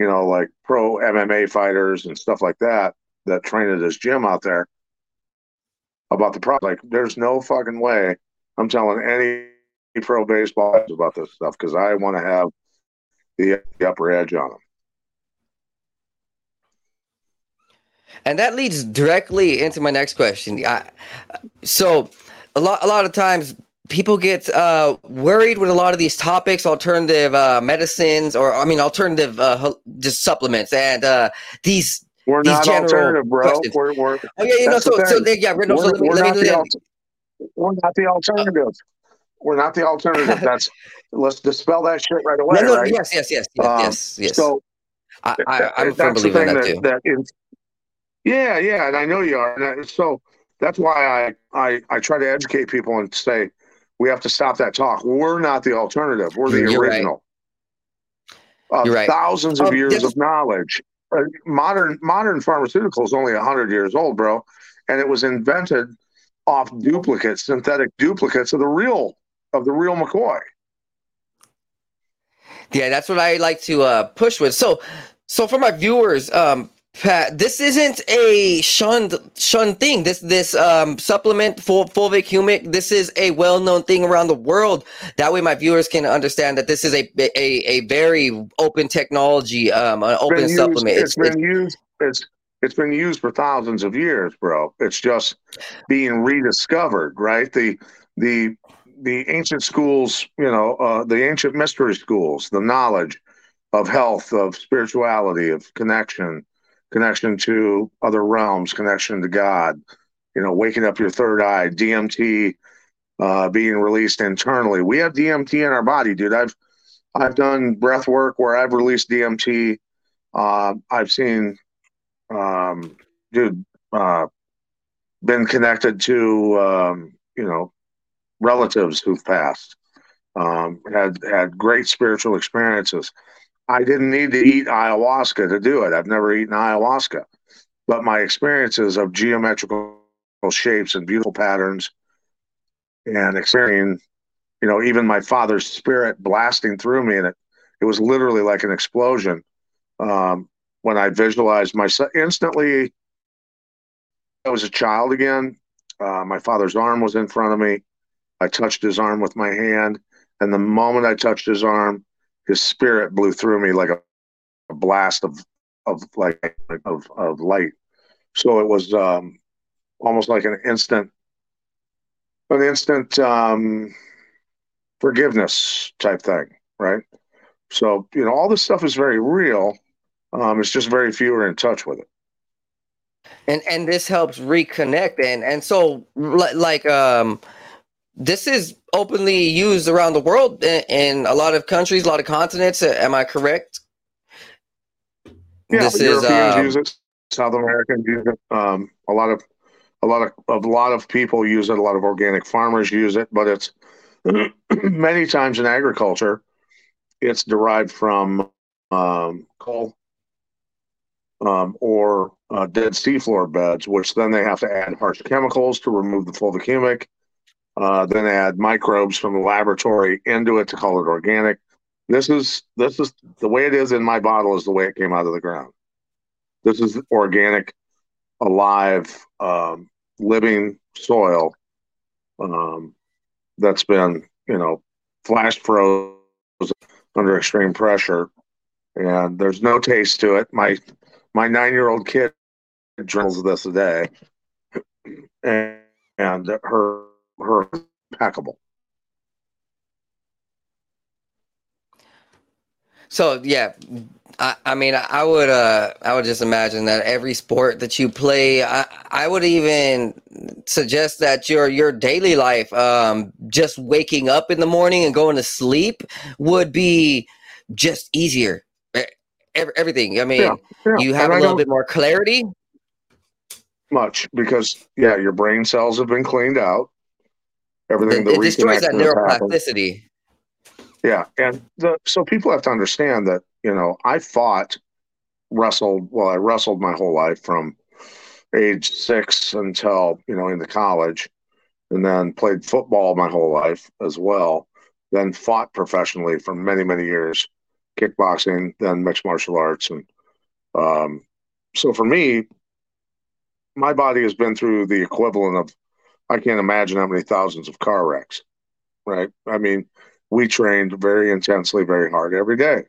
you know, like pro M M A fighters and stuff like that, that train at his gym out there, about the product. Like, there's no fucking way I'm telling any pro baseball about this stuff, because I want to have the, the upper edge on them. And that leads directly into my next question. I, so, a lot, a lot of times, people get uh, worried with a lot of these topics, alternative uh, medicines, or I mean, alternative uh, just supplements, and uh, these. We're these not alternative, bro. Questions. We're we're. Oh yeah, you know, so, the so yeah, we're, no, we're, so let me, we're, let not me, let me, al- we're not the alternative. Uh, we're not the alternative. That's let's dispel that shit right away. No, no, right? Yes, yes, yes, yes, um, yes, yes. So I, I, I'm a firm believer in that, that too. That is, yeah, yeah, and I know you are. And I, so That's why I, I, I try to educate people and say, we have to stop that talk. We're not the alternative. We're the You're original. Right. Uh, You're right. Thousands of um, years yes. of knowledge. Uh, modern modern pharmaceuticals only one hundred years old, bro. And it was invented off duplicates, synthetic duplicates of the real of the real McCoy. Yeah, that's what I like to uh, push with. So so for my viewers, um, Pat, this isn't a shunned shunned thing. This this um, supplement, Ful- Fulvic Humic, this is a well-known thing around the world. That way my viewers can understand that this is a a, a very open technology, um, an open used, supplement. It's, it's been it's, used it's it's been used for thousands of years, bro. It's just being rediscovered, right? The the the ancient schools, you know, uh, the ancient mystery schools, the knowledge of health, of spirituality, of connection. Connection to other realms, connection to God, you know, waking up your third eye, D M T uh, being released internally. We have D M T in our body, dude. I've I've done breath work where I've released D M T. Uh, I've seen, um, dude, uh, been connected to, um, you know, relatives who've passed, um, had had great spiritual experiences. I didn't need to eat ayahuasca to do it. I've never eaten ayahuasca. But my experiences of geometrical shapes and beautiful patterns and experiencing, you know, even my father's spirit blasting through me, and it, it was literally like an explosion um, when I visualized myself. Instantly, I was a child again. Uh, my father's arm was in front of me. I touched his arm with my hand, and the moment I touched his arm, his spirit blew through me like a, a blast of of like of, of light. So it was um, almost like an instant, an instant um, forgiveness type thing, right? So you know, all this stuff is very real. Um, it's just very few are in touch with it. And and this helps reconnect, and and so like um. This is openly used around the world in a lot of countries, a lot of continents. Am I correct? Yeah, this Europeans is, um, use it. South Americans use it. Um, a lot of, a lot of, a lot of people use it. A lot of organic farmers use it. But it's many times in agriculture, it's derived from um, coal um, or uh, dead seafloor beds, which then they have to add harsh chemicals to remove the fulvic humic. Uh, then add microbes from the laboratory into it to call it organic. This is this is the way it is in my bottle is the way it came out of the ground. This is organic, alive, um, living soil um, that's been, you know, flash frozen under extreme pressure, and there's no taste to it. My my nine year old kid drinks this a day, and, and her. Her packable. So yeah, I, I mean, I, I would, uh, I would just imagine that every sport that you play, I, I would even suggest that your your daily life, um, just waking up in the morning and going to sleep would be just easier. Every, everything. I mean, yeah, yeah. you have and a I little bit more clarity. Much because yeah, your brain cells have been cleaned out. Everything that destroys that neuroplasticity. Yeah, and the, so people have to understand that, you know, I fought, wrestled. Well, I wrestled my whole life from age six until, you know, into college, and then played football my whole life as well. Then fought professionally for many, many years, kickboxing, then mixed martial arts, and um, so for me, my body has been through the equivalent of. I can't imagine how many thousands of car wrecks, right? I mean, we trained very intensely, very hard every day.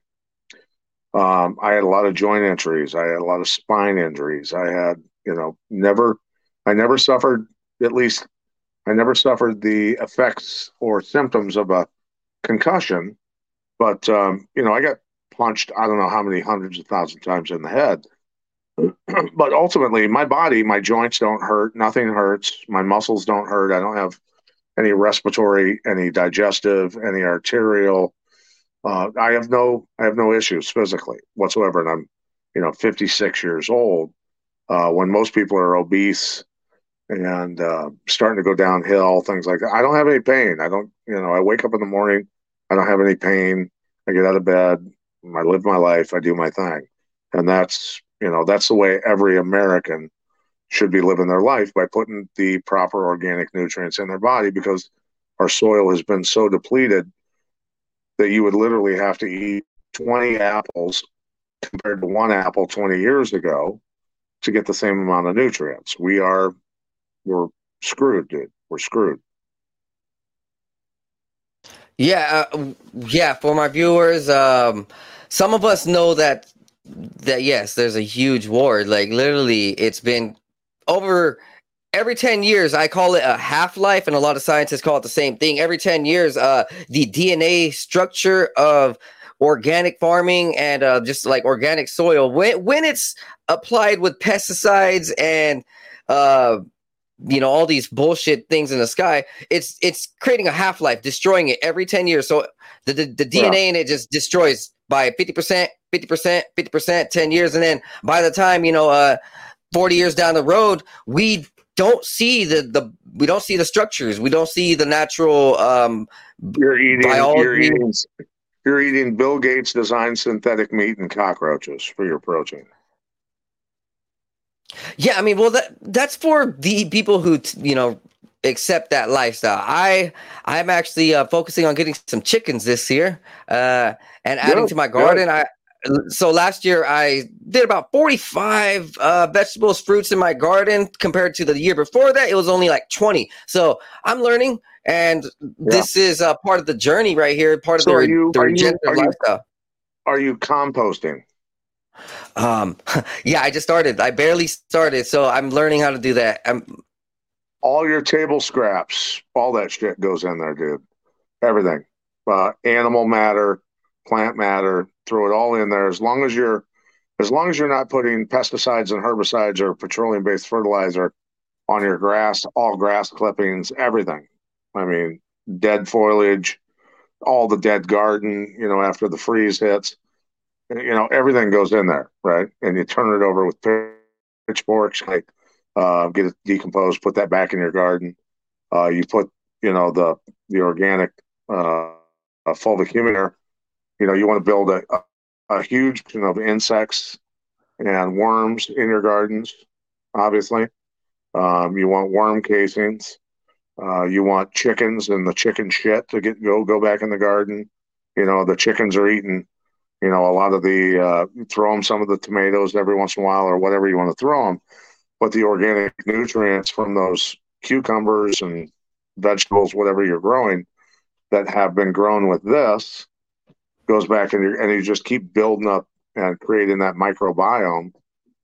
Um, I had a lot of joint injuries. I had a lot of spine injuries. I had, you know, never, I never suffered, at least I never suffered the effects or symptoms of a concussion. But, um, you know, I got punched, I don't know how many hundreds of thousands of times in the head. But ultimately, my body, my joints don't hurt. Nothing hurts. My muscles don't hurt. I don't have any respiratory, any digestive, any arterial. Uh, I have no, I have no issues physically whatsoever. And I'm, you know, fifty-six years old. Uh, when most people are obese, and uh, starting to go downhill, things like that. I don't have any pain. I don't, you know, I wake up in the morning, I don't have any pain. I get out of bed, I live my life, I do my thing. And that's, you know, that's the way every American should be living their life, by putting the proper organic nutrients in their body, because our soil has been so depleted that you would literally have to eat twenty apples compared to one apple twenty years ago to get the same amount of nutrients. We are, we're screwed, dude. We're screwed. Yeah. Uh, yeah. For my viewers, um, some of us know that, that yes, there's a huge war. Like literally it's been over every ten years. I call it a half-life, and a lot of scientists call it the same thing. Every ten years, uh, the D N A structure of organic farming and uh, just like organic soil, when, when it's applied with pesticides and, uh, you know, all these bullshit things in the sky, it's it's creating a half-life, destroying it every ten years. So the the, the D N A yeah. in it just destroys by fifty percent, fifty percent, fifty percent, ten years. And then by the time, you know, uh, forty years down the road, we don't see the, the we don't see the structures. We don't see the natural um, you're eating, biology. You're eating, you're eating Bill Gates designed synthetic meat and cockroaches for your protein. Yeah, I mean, well, that that's for the people who, you know, accept that lifestyle. I I'm actually uh, focusing on getting some chickens this year uh, and adding yep, to my garden. Yep. I so last year I did about forty-five uh, vegetables, fruits in my garden, compared to the year before that it was only like twenty. So I'm learning, and yeah. this is uh, part of the journey right here, part so of the, are you, the regenerative are you, are lifestyle. You, are you composting? Um, yeah, I just started. I barely started, so I'm learning how to do that. I'm... All your table scraps, all that shit goes in there, dude. Everything. Uh, animal matter, plant matter, throw it all in there. As long as you're, as long as you're not putting pesticides and herbicides or petroleum-based fertilizer on your grass, all grass clippings, everything. I mean, dead foliage, all the dead garden, you know, after the freeze hits. You know, everything goes in there, right? And you turn it over with pitchforks, like uh, get it decomposed, put that back in your garden. Uh, you put, you know, the the organic uh, fulvic humic. You know, you want to build a, a, a huge, you know, insects and worms in your gardens. Obviously, um, you want worm casings. Uh, you want chickens and the chicken shit to get go go back in the garden. You know, the chickens are eating. You know, a lot of the, uh, throw them some of the tomatoes every once in a while or whatever you want to throw them. But the organic nutrients from those cucumbers and vegetables, whatever you're growing, that have been grown with this, goes back in your, and you just keep building up and creating that microbiome,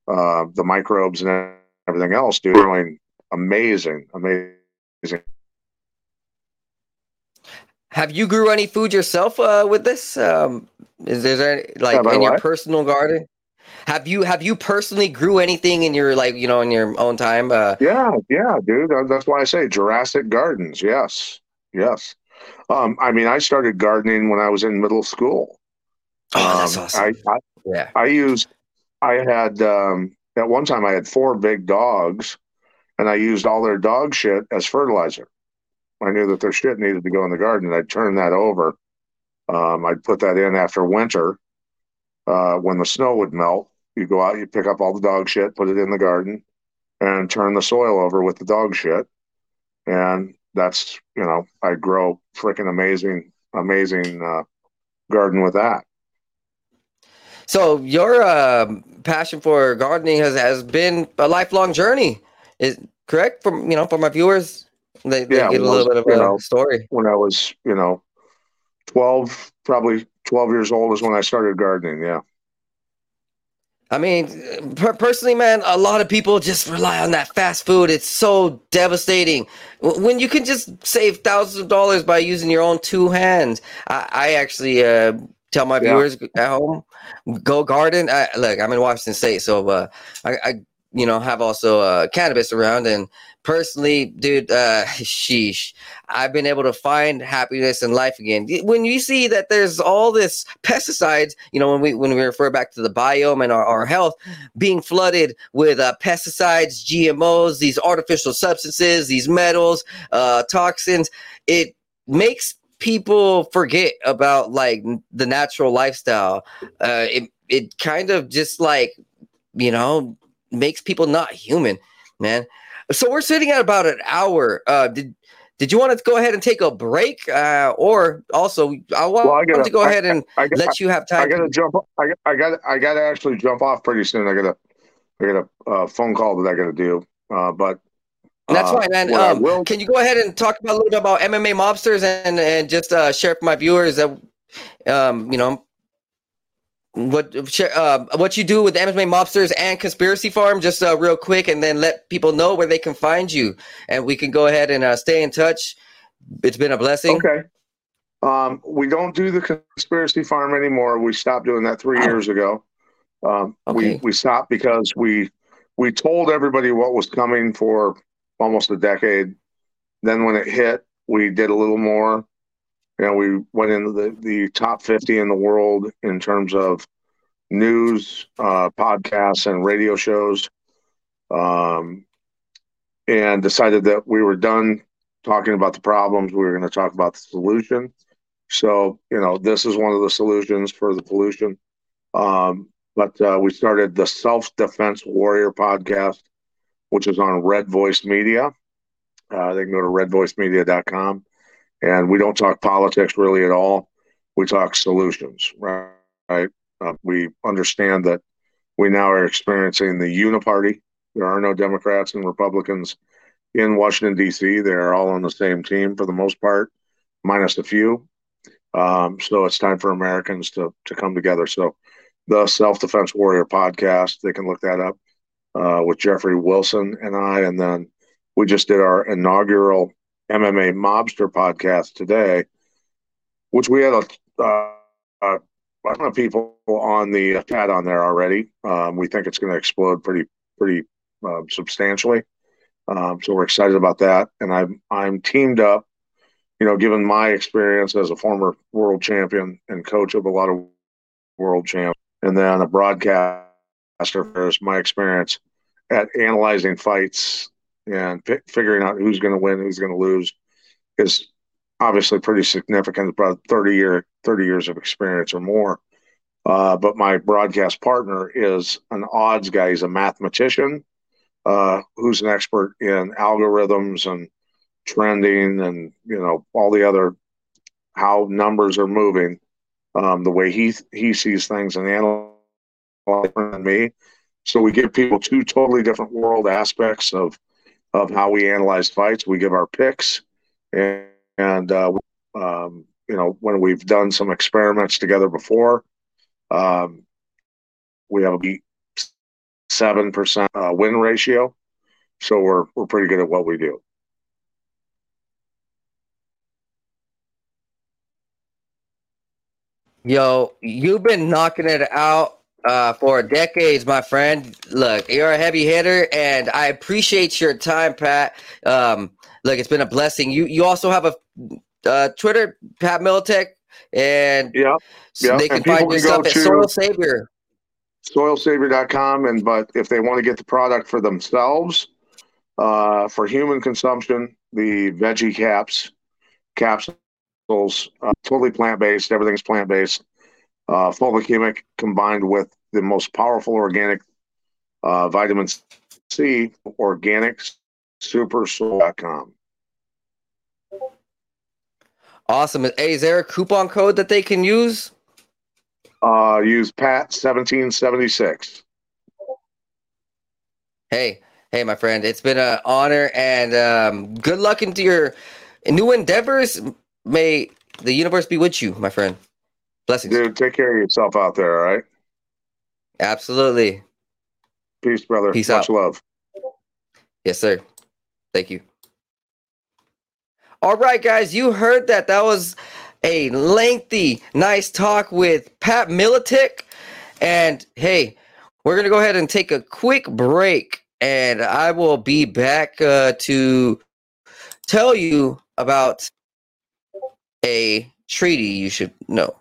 uh, the microbes and everything else, dude. Doing amazing, amazing. Have you grew any food yourself uh, with this? Um, is there any, like in life? Your personal garden? Have you have you personally grew anything in your like you know in your own time? Uh, yeah, yeah, dude. That's why I say Jurassic Gardens. Yes, yes. Um, I mean, I started gardening when I was in middle school. Oh, that's um, awesome. I, I, yeah. I used. I had um, at one time I had four big dogs, and I used all their dog shit as fertilizer. I knew that their shit needed to go in the garden. I'd turn that over. Um, I'd put that in after winter uh, when the snow would melt. You go out, you pick up all the dog shit, put it in the garden, and turn the soil over with the dog shit. And that's, you know, I grow freaking amazing, amazing uh, garden with that. So your uh, passion for gardening has, has been a lifelong journey, is correct? From you know, for my viewers. They, they yeah, get a little bit of a know, story. When I was, you know, twelve, probably twelve years old is when I started gardening. Yeah. I mean, per- personally, man, a lot of people just rely on that fast food. It's so devastating when you can just save thousands of dollars by using your own two hands. I, I actually uh, tell my yeah. viewers at home, go garden. I, look, I'm in Washington State, so uh, I, I you know, have also uh, cannabis around. And personally, dude, uh, sheesh, I've been able to find happiness in life again. When you see that there's all this pesticides, you know, when we when we refer back to the biome and our, our health being flooded with uh, pesticides, G M Os, these artificial substances, these metals, uh, toxins, it makes people forget about like the natural lifestyle. Uh, it it kind of just like, you know, makes people not human, man. So we're sitting at about an hour. Uh, did did you want to go ahead and take a break, uh, or also I want well, I gotta, to go I, ahead and I, I, let I, you have time. I gotta to- jump. I I got I gotta actually jump off pretty soon. I gotta I got a uh, phone call that I gotta do. Uh, but uh, that's fine, man. Um, will- can you go ahead and talk about a little bit about M M A Mobsters and and just uh, share for my viewers that um, you know. What uh, what you do with the M M A Mobsters and Conspiracy Farm, just uh, real quick, and then let people know where they can find you, and we can go ahead and uh, stay in touch. It's been a blessing. Okay. Um, we don't do the Conspiracy Farm anymore. We stopped doing that three oh. years ago. Um, okay. We we stopped because we we told everybody what was coming for almost a decade. Then when it hit, we did a little more. You know, we went into the, the top fifty in the world in terms of news, uh, podcasts, and radio shows, um, and decided that we were done talking about the problems. We were going to talk about the solution. So, you know, this is one of the solutions for the pollution. Um, but uh, we started the Self Defense Warrior Podcast, which is on Red Voice Media. Uh, they can go to red voice media dot com. And we don't talk politics really at all. We talk solutions, right? Uh, we understand that we now are experiencing the uniparty. There are no Democrats and Republicans in Washington, D C. They're all on the same team for the most part, minus a few. Um, so it's time for Americans to to come together. So the Self-Defense Warrior Podcast, they can look that up uh, with Jeffrey Wilson and I. And then we just did our inaugural M M A Mobster Podcast today, which we had a, uh, a ton of people on the chat on there already. Um, we think it's going to explode pretty, pretty uh, substantially. Um, so we're excited about that. And I'm, I'm teamed up, you know, given my experience as a former world champion and coach of a lot of world champs, and then a broadcaster for my experience at analyzing fights and p- figuring out who's going to win, who's going to lose, is obviously pretty significant. About thirty year, thirty years of experience or more. Uh, but my broadcast partner is an odds guy. He's a mathematician uh, who's an expert in algorithms and trending and, you know, all the other, how numbers are moving, um, the way he, he sees things and analyzing me. So we give people two totally different world aspects of, of how we analyze fights. We give our picks, and, and uh, um, you know, when we've done some experiments together before, um, we have a seven percent uh, win ratio, so we're we're pretty good at what we do. Yo, you've been knocking it out Uh, for decades, my friend. Look, you're a heavy hitter, and I appreciate your time, Pat. Um, look, it's been a blessing. You you also have a uh, Twitter, Pat Miletich, and yeah, yeah. They can and find your stuff at Soil Savior, soil savior dot com. And but if they want to get the product for themselves, uh, for human consumption, the veggie caps, capsules, uh, totally plant based. Everything's plant based. Uh, Fulvic Humic combined with the most powerful organic uh, vitamin C, organic super soul dot com. Awesome. Hey, is there a coupon code that they can use? Uh, use Pat seventeen seventy-six. Hey, hey, my friend. It's been an honor, and um, good luck into your new endeavors. May the universe be with you, my friend. Blessings. Dude, take care of yourself out there, all right? Absolutely. Peace, brother. Peace out. Much love. Yes, sir. Thank you. All right, guys, you heard that. That was a lengthy, nice talk with Pat Miletich. And, hey, we're going to go ahead and take a quick break. and I will be back uh, to tell you about a treaty you should know.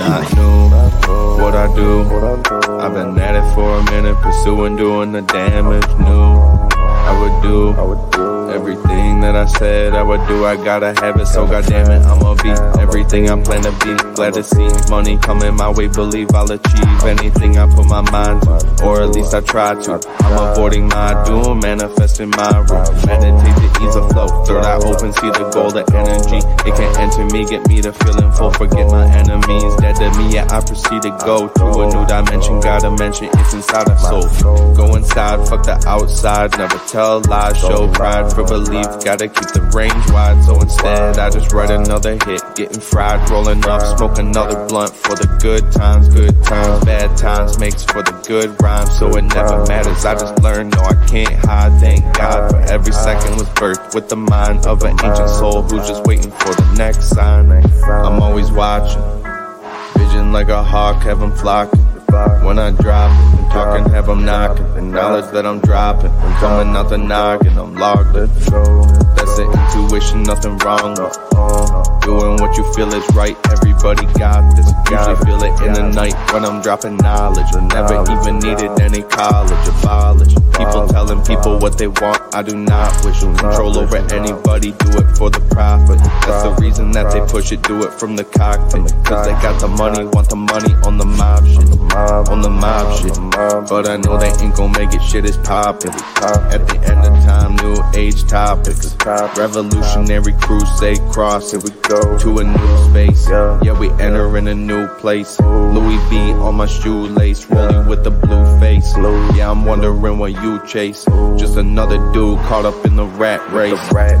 I knew what I do. I've been at it for a minute, pursuing doing the damage. Knew I would do everything that I said I would do. I gotta have it, so goddamn it, I'ma be everything I'm planning to be. Glad to see money coming my way. Believe I'll achieve anything I put my mind to, or at least I try to. I'm avoiding my doom, manifesting my room. Meditate the ease of flow. Third eye open, see the goal, the energy. It can enter me, get me to feeling full. Forget my enemies, dead to me. Yeah, I proceed to go to a new dimension. Gotta mention it's inside our soul. Go inside, fuck the outside. Never tell lies, show pride for belief. Gotta keep the range wide, so instead I just write another hit. Getting fried, rolling up, smoke another blunt for the good times. Good times, bad times makes for the good rhymes, so it never matters. I just learned, no, I can't hide. Thank God for every second was birthed with the mind of an ancient soul who's just waiting for the next sign. I'm always watching, vision like a hawk, have them flocking. When I drop it, I'm talking, have them knocking. The knowledge that I'm dropping, I'm coming out the noggin, I'm logged in. That's the intuition, nothing wrong with doing what you feel is right. Everybody got this. Usually feel it in the night when I'm dropping knowledge. I never even needed any college or college. People telling people what they want, I do not wish. Control over anybody, do it for the profit. That's the reason that they push it, do it from the cockpit. Cause they got the money, want the money on the mob shit. On the mob shit, but I know they ain't gon' make it, shit is poppin'. At the end of time, new age topics, revolutionary crusade crossing. We go to a new space, yeah, we enter in a new place. Louis V on my shoelace, rolling with the blue face. Yeah, I'm wondering what you chase, just another dude caught up in the rat race.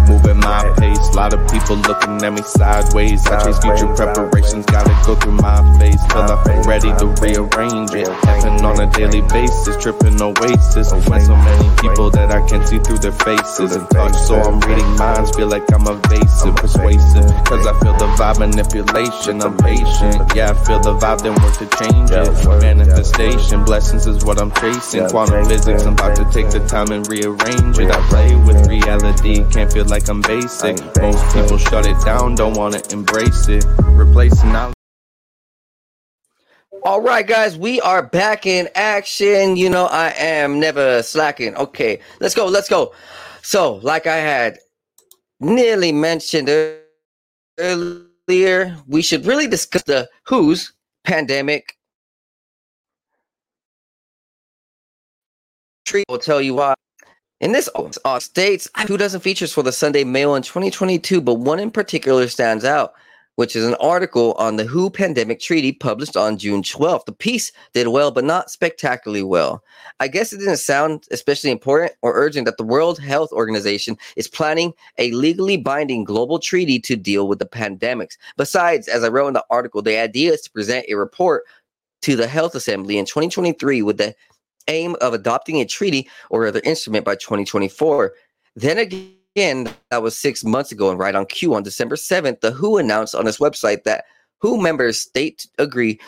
Moving my pace, lot of people looking at me sideways. I chase future preparations, gotta go through my phase till I'm ready to rearrange. It happen on a daily basis, tripping oasis. I find so many people that I can see through their faces and touch, so I'm reading minds, feel like I'm evasive, persuasive, cause I feel the vibe manipulation. I'm patient, yeah, I feel the vibe, then work to change it. Manifestation, blessings is what I'm chasing. Quantum physics, I'm about to take the time and rearrange it. I play with reality, can't feel like I'm basic. Most people shut it down, don't wanna embrace it. Replacing knowledge. All right, guys, we are back in action. You know, I am never slacking. Okay, let's go. Let's go. So, like I had nearly mentioned earlier, we should really discuss the W H O's pandemic. Tree will tell you why. In this uh, states, two dozen features for the Sunday Mail in twenty twenty-two, but one in particular stands out, which is an article on the W H O Pandemic Treaty published on June twelfth. The piece did well, but not spectacularly well. I guess it didn't sound especially important or urgent that the World Health Organization is planning a legally binding global treaty to deal with the pandemics. Besides, as I wrote in the article, the idea is to present a report to the Health Assembly in twenty twenty-three with the aim of adopting a treaty or other instrument by twenty twenty-four. Then again, Again, that was six months ago, and right on cue, on December seventh, the W H O announced on its website that W H O members state agree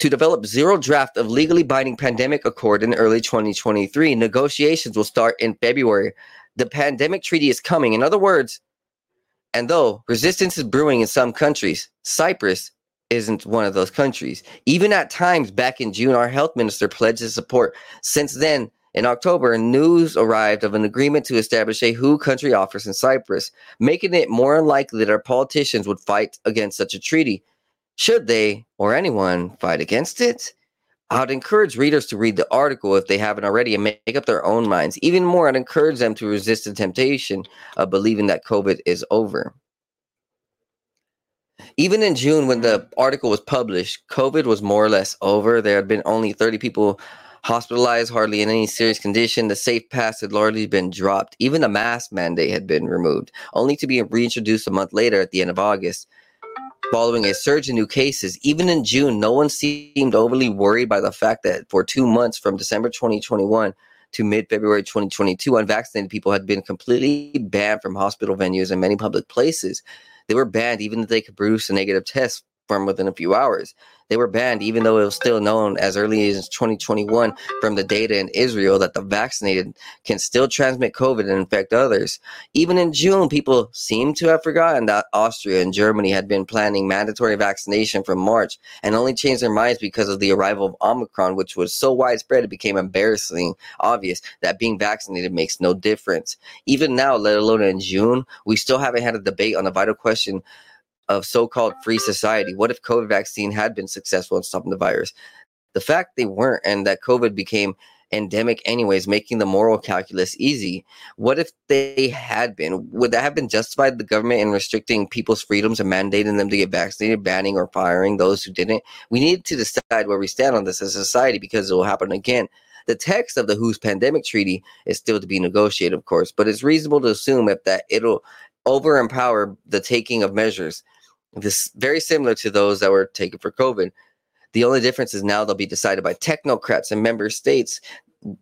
to develop zero draft of legally binding pandemic accord in early twenty twenty-three. Negotiations will start in February. The pandemic treaty is coming. In other words, and though resistance is brewing in some countries, Cyprus isn't one of those countries. Even at times back in June, our health minister pledged his support. Since then, in October, news arrived of an agreement to establish a W H O country office in Cyprus, making it more unlikely that our politicians would fight against such a treaty. Should they, or anyone, fight against it? I'd encourage readers to read the article if they haven't already and make up their own minds. Even more, I'd encourage them to resist the temptation of believing that COVID is over. Even in June, when the article was published, COVID was more or less over. There had been only thirty people hospitalized, hardly in any serious condition. The safe pass had largely been dropped. Even the mask mandate had been removed, only to be reintroduced a month later at the end of August. Following a surge in new cases, even in June, no one seemed overly worried by the fact that for two months from December twenty twenty-one to mid-February twenty twenty-two, unvaccinated people had been completely banned from hospital venues and many public places. They were banned even if they could produce a negative test from within a few hours. They were banned even though it was still known as early as twenty twenty-one from the data in Israel that the vaccinated can still transmit COVID and infect others. Even in June, people seemed to have forgotten that Austria and Germany had been planning mandatory vaccination from March and only changed their minds because of the arrival of Omicron, which was so widespread it became embarrassingly obvious that being vaccinated makes no difference. Even now, let alone in June, we still haven't had a debate on the vital question of so-called free society. What if COVID vaccine had been successful in stopping the virus? The fact they weren't, and that COVID became endemic anyways, making the moral calculus easy. What if they had been? Would that have been justified, the government, in restricting people's freedoms and mandating them to get vaccinated, banning or firing those who didn't? We need to decide where we stand on this as a society, because it will happen again. The text of the W H O's pandemic treaty is still to be negotiated, of course, but it's reasonable to assume if that it'll overempower the taking of measures. This very similar to those that were taken for COVID. The only difference is now they'll be decided by technocrats, and member states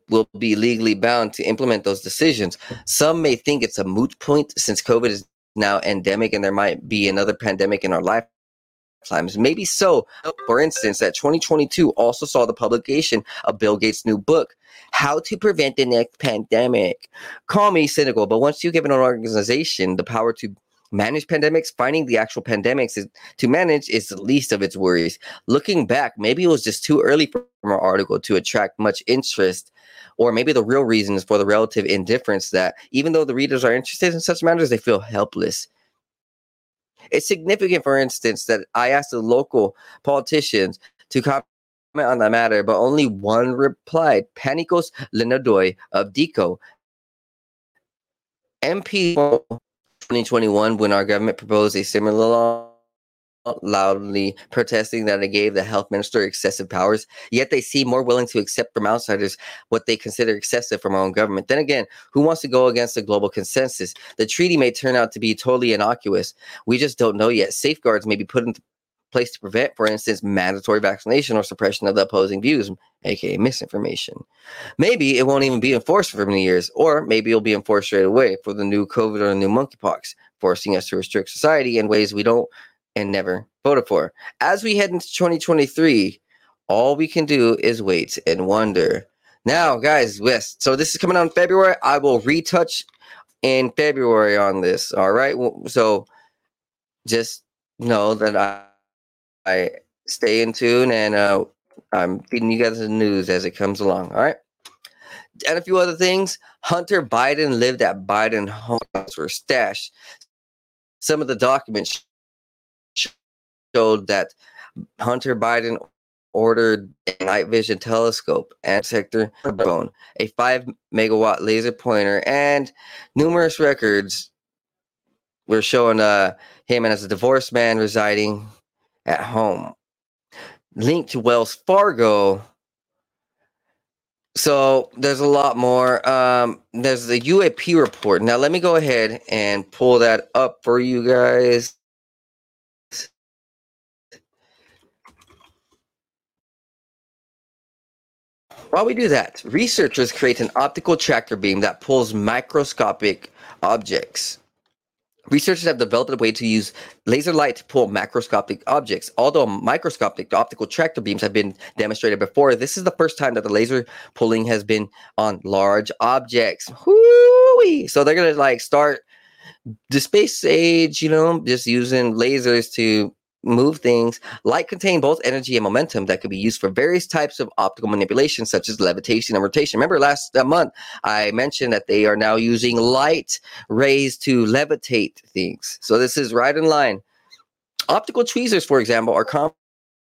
will be legally bound to implement those decisions. Some may think it's a moot point since COVID is now endemic and there might be another pandemic in our lifetimes. Maybe so. For instance, that twenty twenty-two also saw the publication of Bill Gates' new book, How to Prevent the Next Pandemic. Call me cynical, but once you give an organization the power to manage pandemics, finding the actual pandemics is, to manage is the least of its worries. Looking back, maybe it was just too early for our article to attract much interest, or maybe the real reason is for the relative indifference that, even though the readers are interested in such matters, they feel helpless. It's significant, for instance, that I asked the local politicians to comment on that matter, but only one replied. Panicos Lenadoi of Diko, M P twenty twenty-one, when our government proposed a similar law, loudly protesting that it gave the health minister excessive powers, yet they seem more willing to accept from outsiders what they consider excessive from our own government. Then again, who wants to go against the global consensus? The treaty may turn out to be totally innocuous. We just don't know yet. Safeguards may be put into place to prevent, for instance, mandatory vaccination or suppression of the opposing views, aka misinformation. Maybe it won't even be enforced for many years, or maybe it'll be enforced straight away for the new COVID or the new monkeypox, forcing us to restrict society in ways we don't and never voted for. As we head into twenty twenty-three, all we can do is wait and wonder. Now, guys, yes, so this is coming out in February. I will retouch in February on this, all right? So just know that I I stay in tune, and uh, I'm feeding you guys the news as it comes along. All right. And a few other things. Hunter Biden lived at Biden homes were stashed. Some of the documents showed that Hunter Biden ordered a night vision telescope, anti-sector drone, a five megawatt laser pointer, and numerous records were showing uh, him as a divorced man residing at home, linked to Wells Fargo. So there's a lot more. Um, there's the U A P report. Now let me go ahead and pull that up for you guys. While we do that, researchers create an optical tractor beam that pulls microscopic objects. Researchers have developed a way to use laser light to pull macroscopic objects. Although microscopic optical tractor beams have been demonstrated before, this is the first time that the laser pulling has been on large objects. Woo-wee. So they're going to like start the space age, you know, just using lasers to move things. Light contains both energy and momentum that could be used for various types of optical manipulation, such as levitation and rotation. Remember last month, I mentioned that they are now using light rays to levitate things. So this is right in line. Optical tweezers, for example, are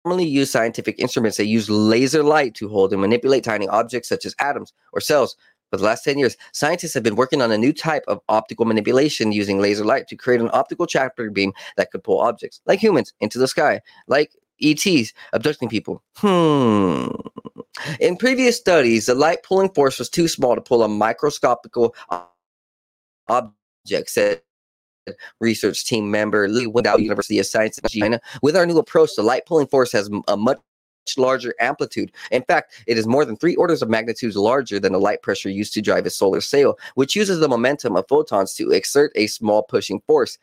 commonly used scientific instruments. They use laser light to hold and manipulate tiny objects such as atoms or cells. For the last ten years, scientists have been working on a new type of optical manipulation using laser light to create an optical tractor beam that could pull objects, like humans, into the sky, like E Ts, abducting people. Hmm. In previous studies, the light pulling force was too small to pull a microscopical object, said research team member Lee Wendell, University of Science in China. With our new approach, the light pulling force has a much larger amplitude. In fact, it is more than three orders of magnitude larger than the light pressure used to drive a solar sail, which uses the momentum of photons to exert a small pushing force.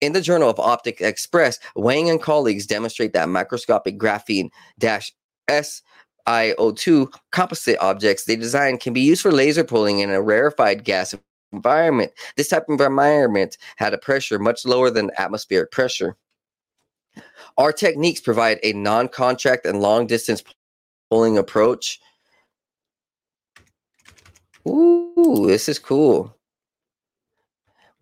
In the Journal of Optic Express, Wang and colleagues demonstrate that microscopic graphene-S I O two composite objects they design can be used for laser pulling in a rarefied gas environment. This type of environment had a pressure much lower than atmospheric pressure. Our techniques provide a non-contact and long-distance pulling approach. Ooh, this is cool.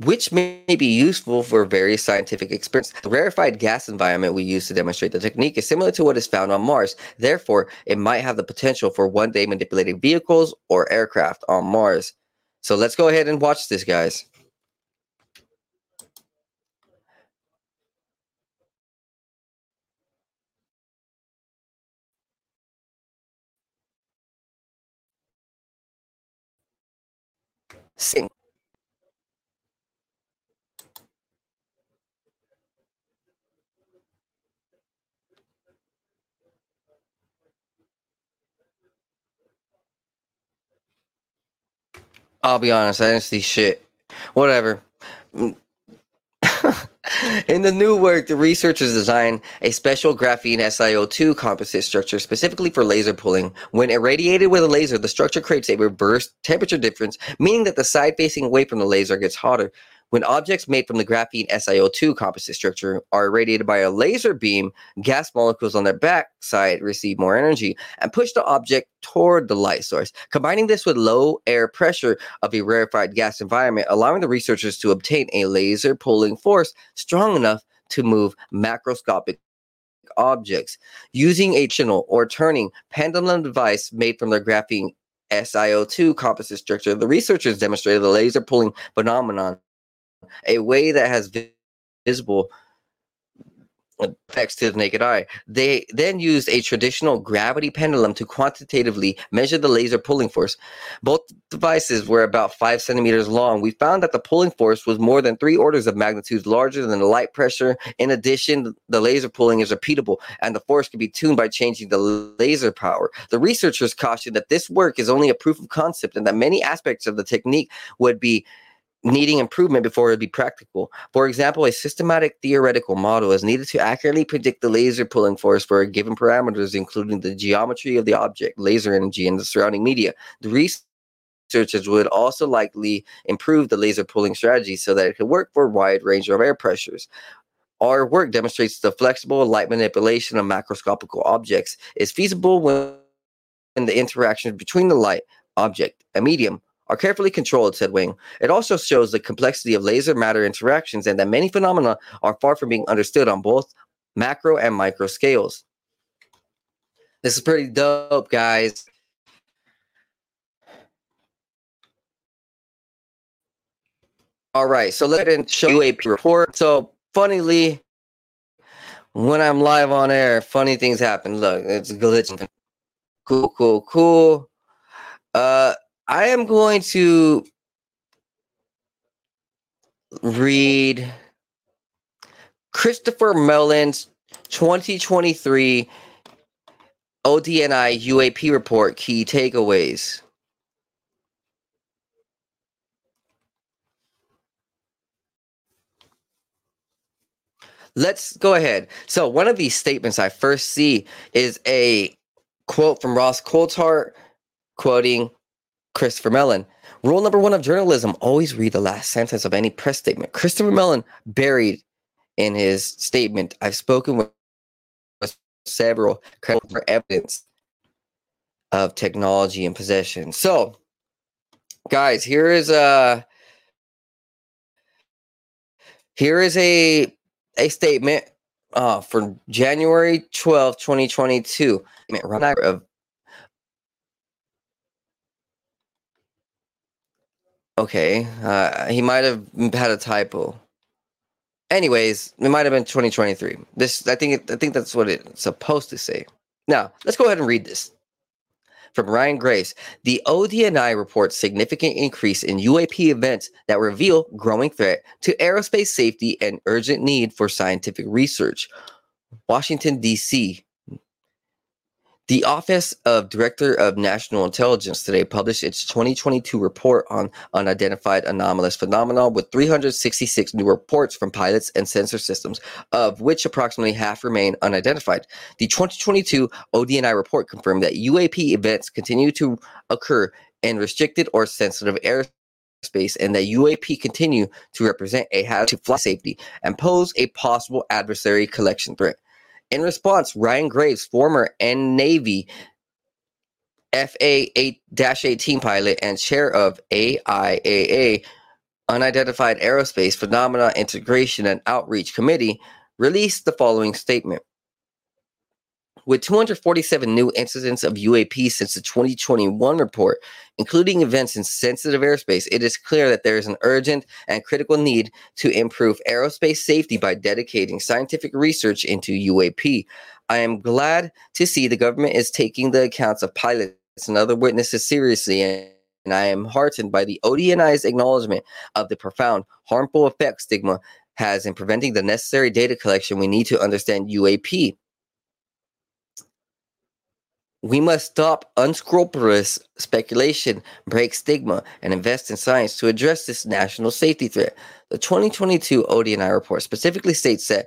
Which may be useful for various scientific experiments. The rarefied gas environment we use to demonstrate the technique is similar to what is found on Mars. Therefore, it might have the potential for one day manipulating vehicles or aircraft on Mars. So let's go ahead and watch this, guys. Sing. I'll be honest, I didn't see shit. Whatever. In the new work, the researchers designed a special graphene-S I O two composite structure specifically for laser pulling. When irradiated with a laser, the structure creates a reverse temperature difference, meaning that the side facing away from the laser gets hotter. When objects made from the graphene-S I O two composite structure are irradiated by a laser beam, gas molecules on their backside receive more energy and push the object toward the light source. Combining this with low air pressure of a rarefied gas environment, allowing the researchers to obtain a laser pulling force strong enough to move macroscopic objects. Using a channel or turning pendulum device made from their graphene-S I O two composite structure, the researchers demonstrated the laser pulling phenomenon. A way that has visible effects to the naked eye. They then used a traditional gravity pendulum to quantitatively measure the laser pulling force. Both devices were about five centimeters long. We found that the pulling force was more than three orders of magnitude larger than the light pressure. In addition, the laser pulling is repeatable, and the force can be tuned by changing the laser power. The researchers cautioned that this work is only a proof of concept and that many aspects of the technique would be needing improvement before it would be practical. For example, a systematic theoretical model is needed to accurately predict the laser pulling force for a given parameters, including the geometry of the object, laser energy, and the surrounding media. The researchers would also likely improve the laser pulling strategy so that it could work for a wide range of air pressures. Our work demonstrates the flexible light manipulation of macroscopic objects is feasible when the interaction between the light, object, and medium are carefully controlled, said Wang. It also shows the complexity of laser-matter interactions and that many phenomena are far from being understood on both macro and micro scales. This is pretty dope, guys. All right, so let's show you U A P report. So, funnily, when I'm live on air, funny things happen. Look, it's glitching. Cool, cool, cool. Uh... I am going to read Christopher Mellon's twenty twenty-three O D N I U A P report key takeaways. Let's go ahead. So one of these statements I first see is a quote from Ross Coulthard quoting Christopher Mellon. Rule number one of journalism, always read the last sentence of any press statement. Christopher Mellon buried in his statement, I've spoken with several credible for evidence of technology and possession. So, guys, here is a here is a a statement uh, for January twelfth, twenty twenty-two. Of Okay, uh, he might have had a typo. Anyways, it might have been twenty twenty-three. This, I think, I think that's what it's supposed to say. Now, let's go ahead and read this. From Ryan Grace, the O D N I reports significant increase in U A P events that reveal growing threat to aerospace safety and urgent need for scientific research. Washington, D C. The Office of Director of National Intelligence today published its twenty twenty-two report on unidentified anomalous phenomena with three hundred sixty-six new reports from pilots and sensor systems, of which approximately half remain unidentified. The twenty twenty-two O D N I report confirmed that U A P events continue to occur in restricted or sensitive airspace, and that U A P continue to represent a hazard to flight safety and pose a possible adversary collection threat. In response, Ryan Graves, former Navy F A eighteen pilot and chair of A I A A, Unidentified Aerospace Phenomena Integration and Outreach Committee, released the following statement. With two hundred forty-seven new incidents of U A P since the twenty twenty-one report, including events in sensitive airspace, it is clear that there is an urgent and critical need to improve aerospace safety by dedicating scientific research into U A P. I am glad to see the government is taking the accounts of pilots and other witnesses seriously, and I am heartened by the O D N I's acknowledgement of the profound harmful effect stigma has in preventing the necessary data collection we need to understand U A P. We must stop unscrupulous speculation, break stigma, and invest in science to address this national safety threat. The twenty twenty-two O D N I report specifically states that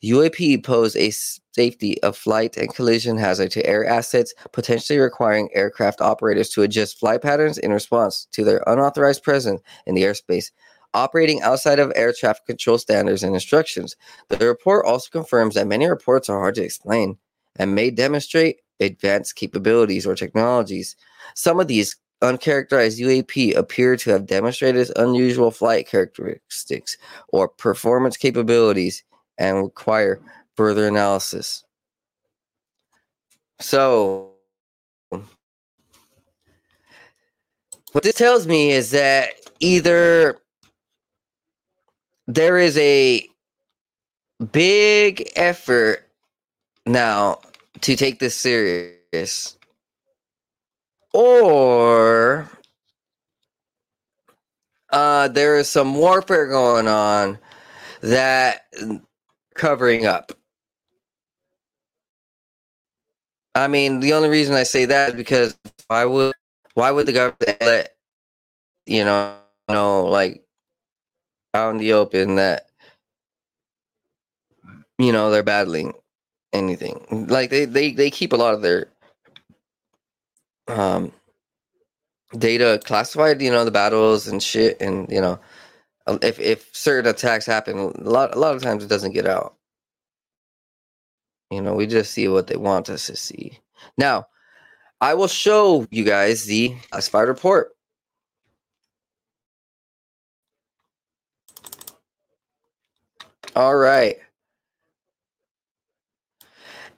U A P pose a safety of flight and collision hazard to air assets, potentially requiring aircraft operators to adjust flight patterns in response to their unauthorized presence in the airspace, operating outside of air traffic control standards and instructions. The report also confirms that many reports are hard to explain and may demonstrate advanced capabilities or technologies. Some of these uncharacterized U A P appear to have demonstrated unusual flight characteristics or performance capabilities and require further analysis. So, what this tells me is that either there is a big effort now to take this serious, or uh, there is some warfare going on that covering up. I mean, the only reason I say that is because why would why would the government let you know, you know like out in the open that you know they're battling anything? Like they, they they keep a lot of their um data classified, you know, the battles and shit, and you know, if if certain attacks happen, a lot a lot of times it doesn't get out. You know, we just see what they want us to see. Now, I will show you guys the classified report. All right.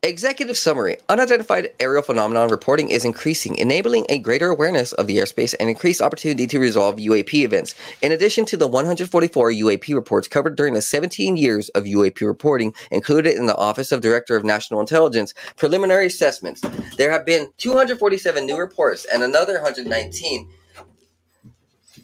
Executive summary. Unidentified aerial phenomenon reporting is increasing, enabling a greater awareness of the airspace and increased opportunity to resolve U A P events. In addition to the one hundred forty-four U A P reports covered during the seventeen years of U A P reporting included in the Office of Director of National Intelligence preliminary assessments, there have been two hundred forty-seven new reports and another one hundred nineteen.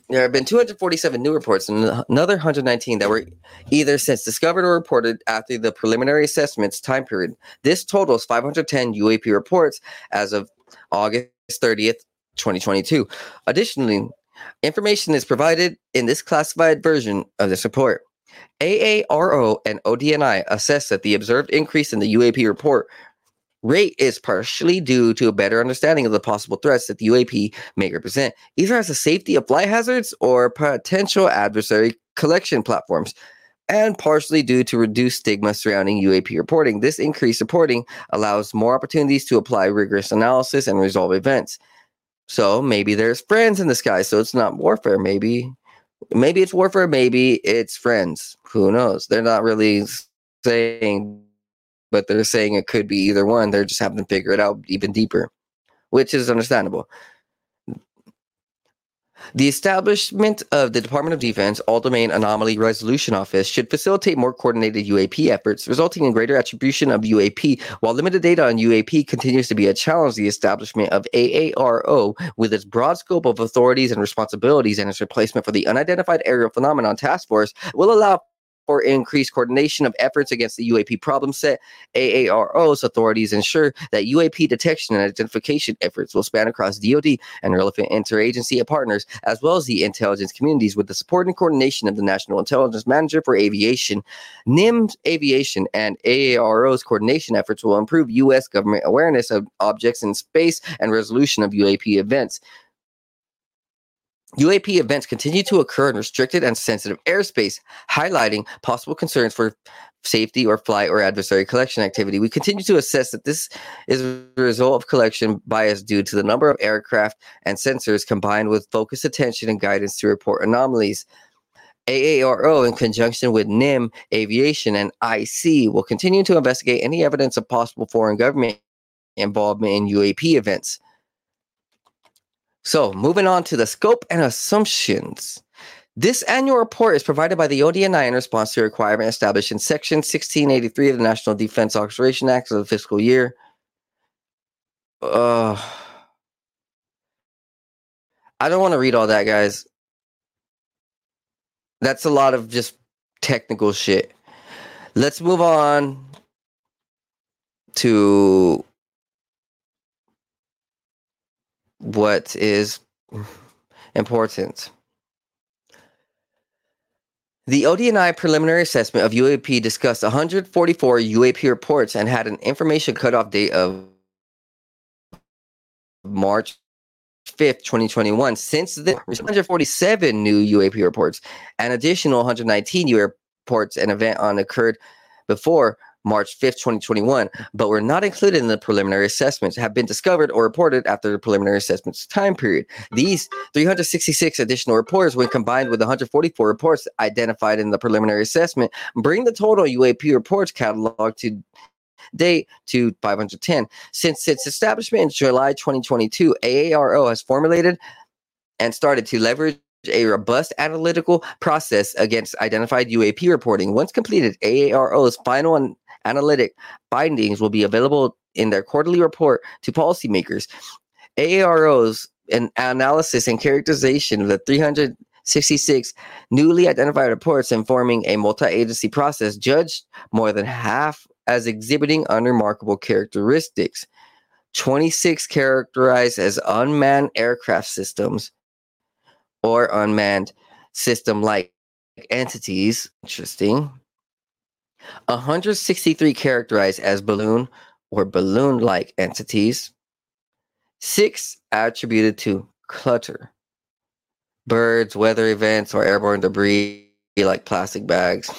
There have been two hundred forty-seven new reports and another one hundred nineteen that were either since discovered or reported after the preliminary assessments time period. This totals five hundred ten U A P reports as of August thirtieth, twenty twenty-two. Additionally, information is provided in this classified version of this report. A A R O and O D N I assess that the observed increase in the U A P report rate is partially due to a better understanding of the possible threats that the U A P may represent, either as a safety of flight hazards or potential adversary collection platforms, and partially due to reduced stigma surrounding U A P reporting. This increased reporting allows more opportunities to apply rigorous analysis and resolve events. So maybe there's friends in the sky, so it's not warfare. Maybe, maybe it's warfare. Maybe it's friends. Who knows? They're not really saying, but they're saying it could be either one. They're just having to figure it out even deeper, which is understandable. The establishment of the Department of Defense All-Domain Anomaly Resolution Office should facilitate more coordinated U A P efforts, resulting in greater attribution of U A P. While limited data on U A P continues to be a challenge, the establishment of A A R O, with its broad scope of authorities and responsibilities and its replacement for the Unidentified Aerial Phenomenon Task Force, will allow for increased coordination of efforts against the U A P problem set. A A R O's authorities ensure that U A P detection and identification efforts will span across D O D and relevant interagency partners, as well as the intelligence communities, with the support and coordination of the National Intelligence Manager for Aviation. N I M Aviation and A A R O's coordination efforts will improve U S government awareness of objects in space and resolution of U A P events. U A P events continue to occur in restricted and sensitive airspace, highlighting possible concerns for safety or flight or adversary collection activity. We continue to assess that this is a result of collection bias due to the number of aircraft and sensors, combined with focused attention and guidance to report anomalies. A A R O, in conjunction with N I M Aviation and I C, will continue to investigate any evidence of possible foreign government involvement in U A P events. So, moving on to the scope and assumptions. This annual report is provided by the O D N I in response to a requirement established in Section sixteen eighty-three of the National Defense Authorization Act of the fiscal year. Uh, I don't want to read all that, guys. That's a lot of just technical shit. Let's move on to what is important. The O D N I preliminary assessment of U A P discussed one hundred forty-four U A P reports and had an information cutoff date of March fifth, twenty twenty-one. Since then, one hundred forty-seven new U A P reports and additional one hundred nineteen U A P reports and event on occurred before March fifth, twenty twenty-one, but were not included in the preliminary assessments, have been discovered or reported after the preliminary assessments time period. These three hundred sixty-six additional reports, when combined with one hundred forty-four reports identified in the preliminary assessment, bring the total U A P reports catalog to date to five hundred ten. Since its establishment in July twenty twenty-two, A A R O has formulated and started to leverage a robust analytical process against identified U A P reporting. Once completed, A A R O's final and analytic findings will be available in their quarterly report to policymakers. A A R O's an analysis and characterization of the three hundred sixty-six newly identified reports, informing a multi-agency process, judged more than half as exhibiting unremarkable characteristics. twenty-six characterized as unmanned aircraft systems or unmanned system-like entities. Interesting. one hundred sixty-three characterized as balloon or balloon-like entities. Six attributed to clutter, birds, weather events, or airborne debris like plastic bags.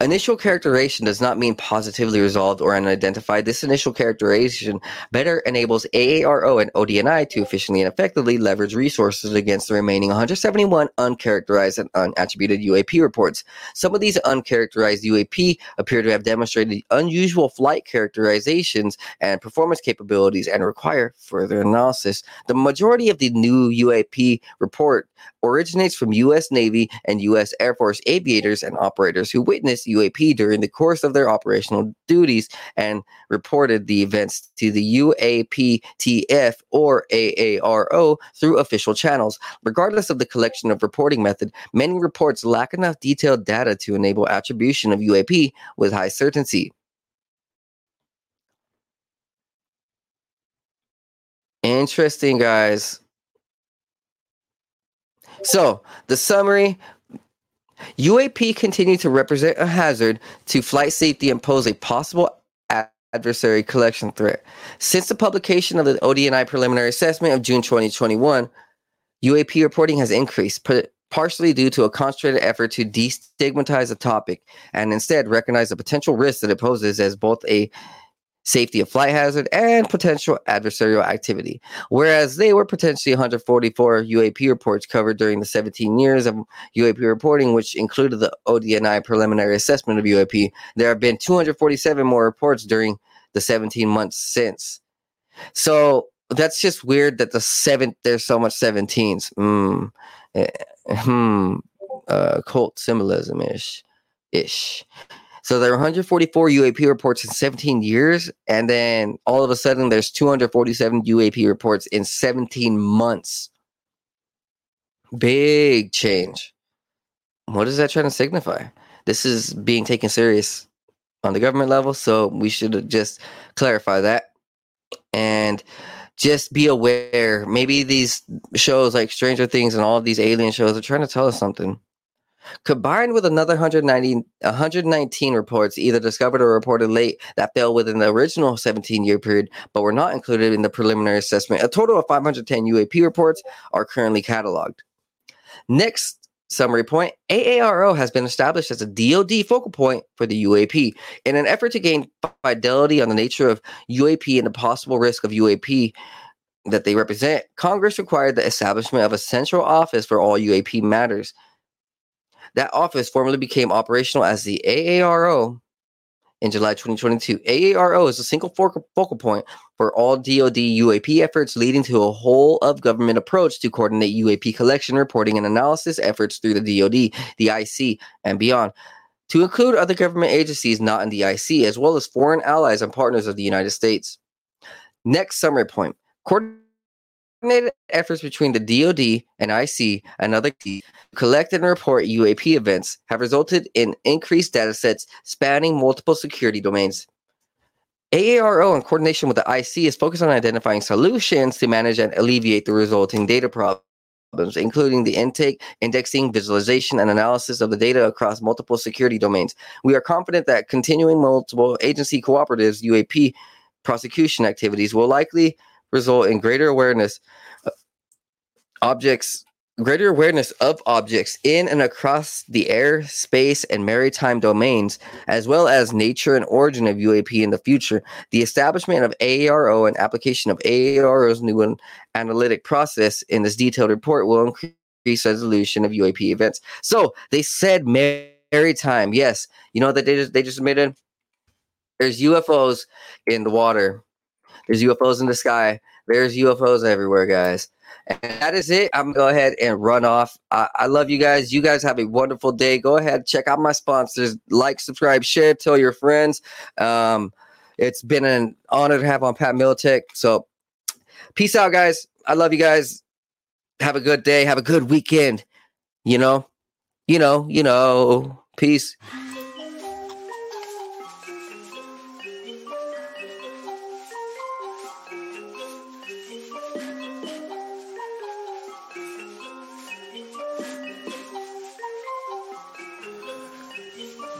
Initial characterization does not mean positively resolved or unidentified. This initial characterization better enables A A R O and O D N I to efficiently and effectively leverage resources against the remaining one hundred seventy-one uncharacterized and unattributed U A P reports. Some of these uncharacterized U A P appear to have demonstrated unusual flight characterizations and performance capabilities and require further analysis. The majority of the new U A P report originates from U S Navy and U S Air Force aviators and operators who witnessed U A P during the course of their operational duties and reported the events to the U A P T F or A A R O through official channels. Regardless of the collection of reporting method, many reports lack enough detailed data to enable attribution of U A P with high certainty. Interesting, guys. So, the summary: U A P continue to represent a hazard to flight safety and pose a possible adversary collection threat. Since the publication of the O D N I preliminary assessment of June twenty twenty-one, U A P reporting has increased, partially due to a concentrated effort to destigmatize the topic and instead recognize the potential risk that it poses as both a safety of flight hazard and potential adversarial activity. Whereas they were potentially one hundred forty-four U A P reports covered during the seventeen years of U A P reporting, which included the O D N I preliminary assessment of U A P, there have been two hundred forty-seven more reports during the seventeen months since. So that's just weird that the seventh, there's so much seventeens. Hmm. Hmm. Uh, cult symbolism ish. Ish. So there are one hundred forty-four U A P reports in seventeen years, and then all of a sudden there's two hundred forty-seven U A P reports in seventeen months. Big change. What is that trying to signify? This is being taken serious on the government level, so we should just clarify that. And just be aware, maybe these shows like Stranger Things and all of these alien shows are trying to tell us something. Combined with another one hundred nineteen reports, either discovered or reported late, that fell within the original seventeen-year period, but were not included in the preliminary assessment, a total of five hundred ten U A P reports are currently cataloged. Next summary point, A A R O has been established as a D O D focal point for the U A P. In an effort to gain fidelity on the nature of U A P and the possible risk of U A P that they represent, Congress required the establishment of a central office for all U A P matters. That office formally became operational as the A A R O in July twenty twenty-two. A A R O is a single focal point for all D O D U A P efforts, leading to a whole-of-government approach to coordinate U A P collection, reporting, and analysis efforts through the D O D, the I C, and beyond, to include other government agencies not in the I C, as well as foreign allies and partners of the United States. Next summary point. Coordinate Coordinated efforts between the D O D and I C and other to collect and report U A P events have resulted in increased data sets spanning multiple security domains. A A R O, in coordination with the I C, is focused on identifying solutions to manage and alleviate the resulting data problems, including the intake, indexing, visualization, and analysis of the data across multiple security domains. We are confident that continuing multiple agency cooperatives U A P prosecution activities will likely result in greater awareness objects, greater awareness of objects in and across the air, space, and maritime domains, as well as nature and origin of U A P in the future. The establishment of A A R O and application of A A R O's new analytic process in this detailed report will increase resolution of U A P events. So they said maritime. Yes, you know that they just, they just admitted there's U F Os in the water. There's U F Os in the sky. There's U F Os everywhere, guys. And that is it. I'm going to go ahead and run off. I-, I love you guys. You guys have a wonderful day. Go ahead. Check out my sponsors. Like, subscribe, share. Tell your friends. Um, it's been an honor to have on Pat Miletich. So peace out, guys. I love you guys. Have a good day. Have a good weekend. You know, you know, you know. Peace.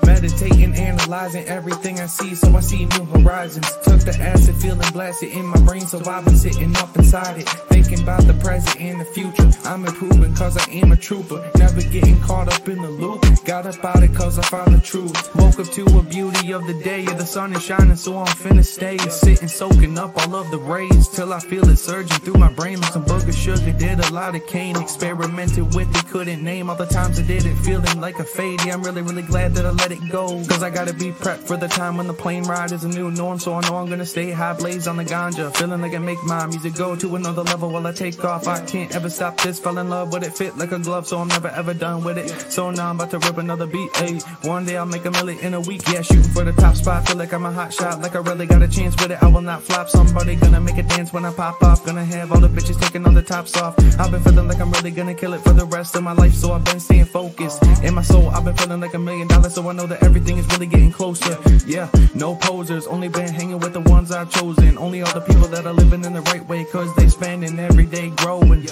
Meditating, analyzing everything I see, so I see new horizons. Took the acid, feeling blasted in my brain, so I've been sitting up inside it, thinking about the present and the future. I'm improving cause I am a trooper, never getting caught up in the loop. Got up out it cause I found the truth. Woke up to a beauty of the day, yeah, the sun is shining, so I'm finna stay. Sitting, soaking up all of the rays, till I feel it surging through my brain like some bug of sugar. Did a lot of cane, experimented with it, couldn't name all the times I did it, feeling like a fade. Yeah, I'm really, really glad that I let it go, cause I gotta be prepped for the time when the plane ride is a new norm. So I know I'm gonna stay high, blaze on the ganja, feeling like I make my music go to another level while I take off. I can't ever stop this, fell in love with it, fit like a glove, so I'm never ever done with it. So now I'm about to rip another beat, ayy. One day I'll make a million in a week, yeah, shooting for the top spot, feel like I'm a hot shot, like I really got a chance with it. I will not flop, somebody gonna make a dance when I pop off, gonna have all the bitches taking all the tops off. I've been feeling like I'm really gonna kill it for the rest of my life, so I've been staying focused. In my soul, I've been feeling like a million dollars, so I know that everything is really getting closer. Yeah, no posers, only been hanging with the ones I've chosen, only all the people that are living in the right way, cause they spending every day growing.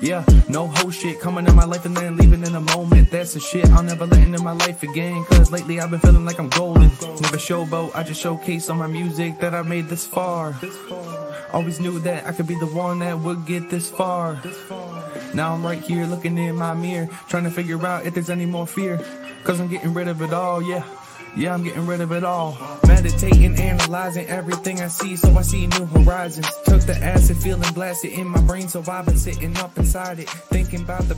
Yeah, no whole shit coming in my life and then leaving in a moment. That's the shit I'll never let into my life again, cause lately I've been feeling like I'm golden. Never showboat, I just showcase on my music that I made this far. Always knew that I could be the one that would get this far. Now I'm right here looking in my mirror, trying to figure out if there's any more fear, cause I'm getting rid of it all, yeah. Yeah, I'm getting rid of it all. Meditating, analyzing everything I see, so I see new horizons. Took the acid, feeling blasted in my brain, so I've been sitting up inside it, thinking about the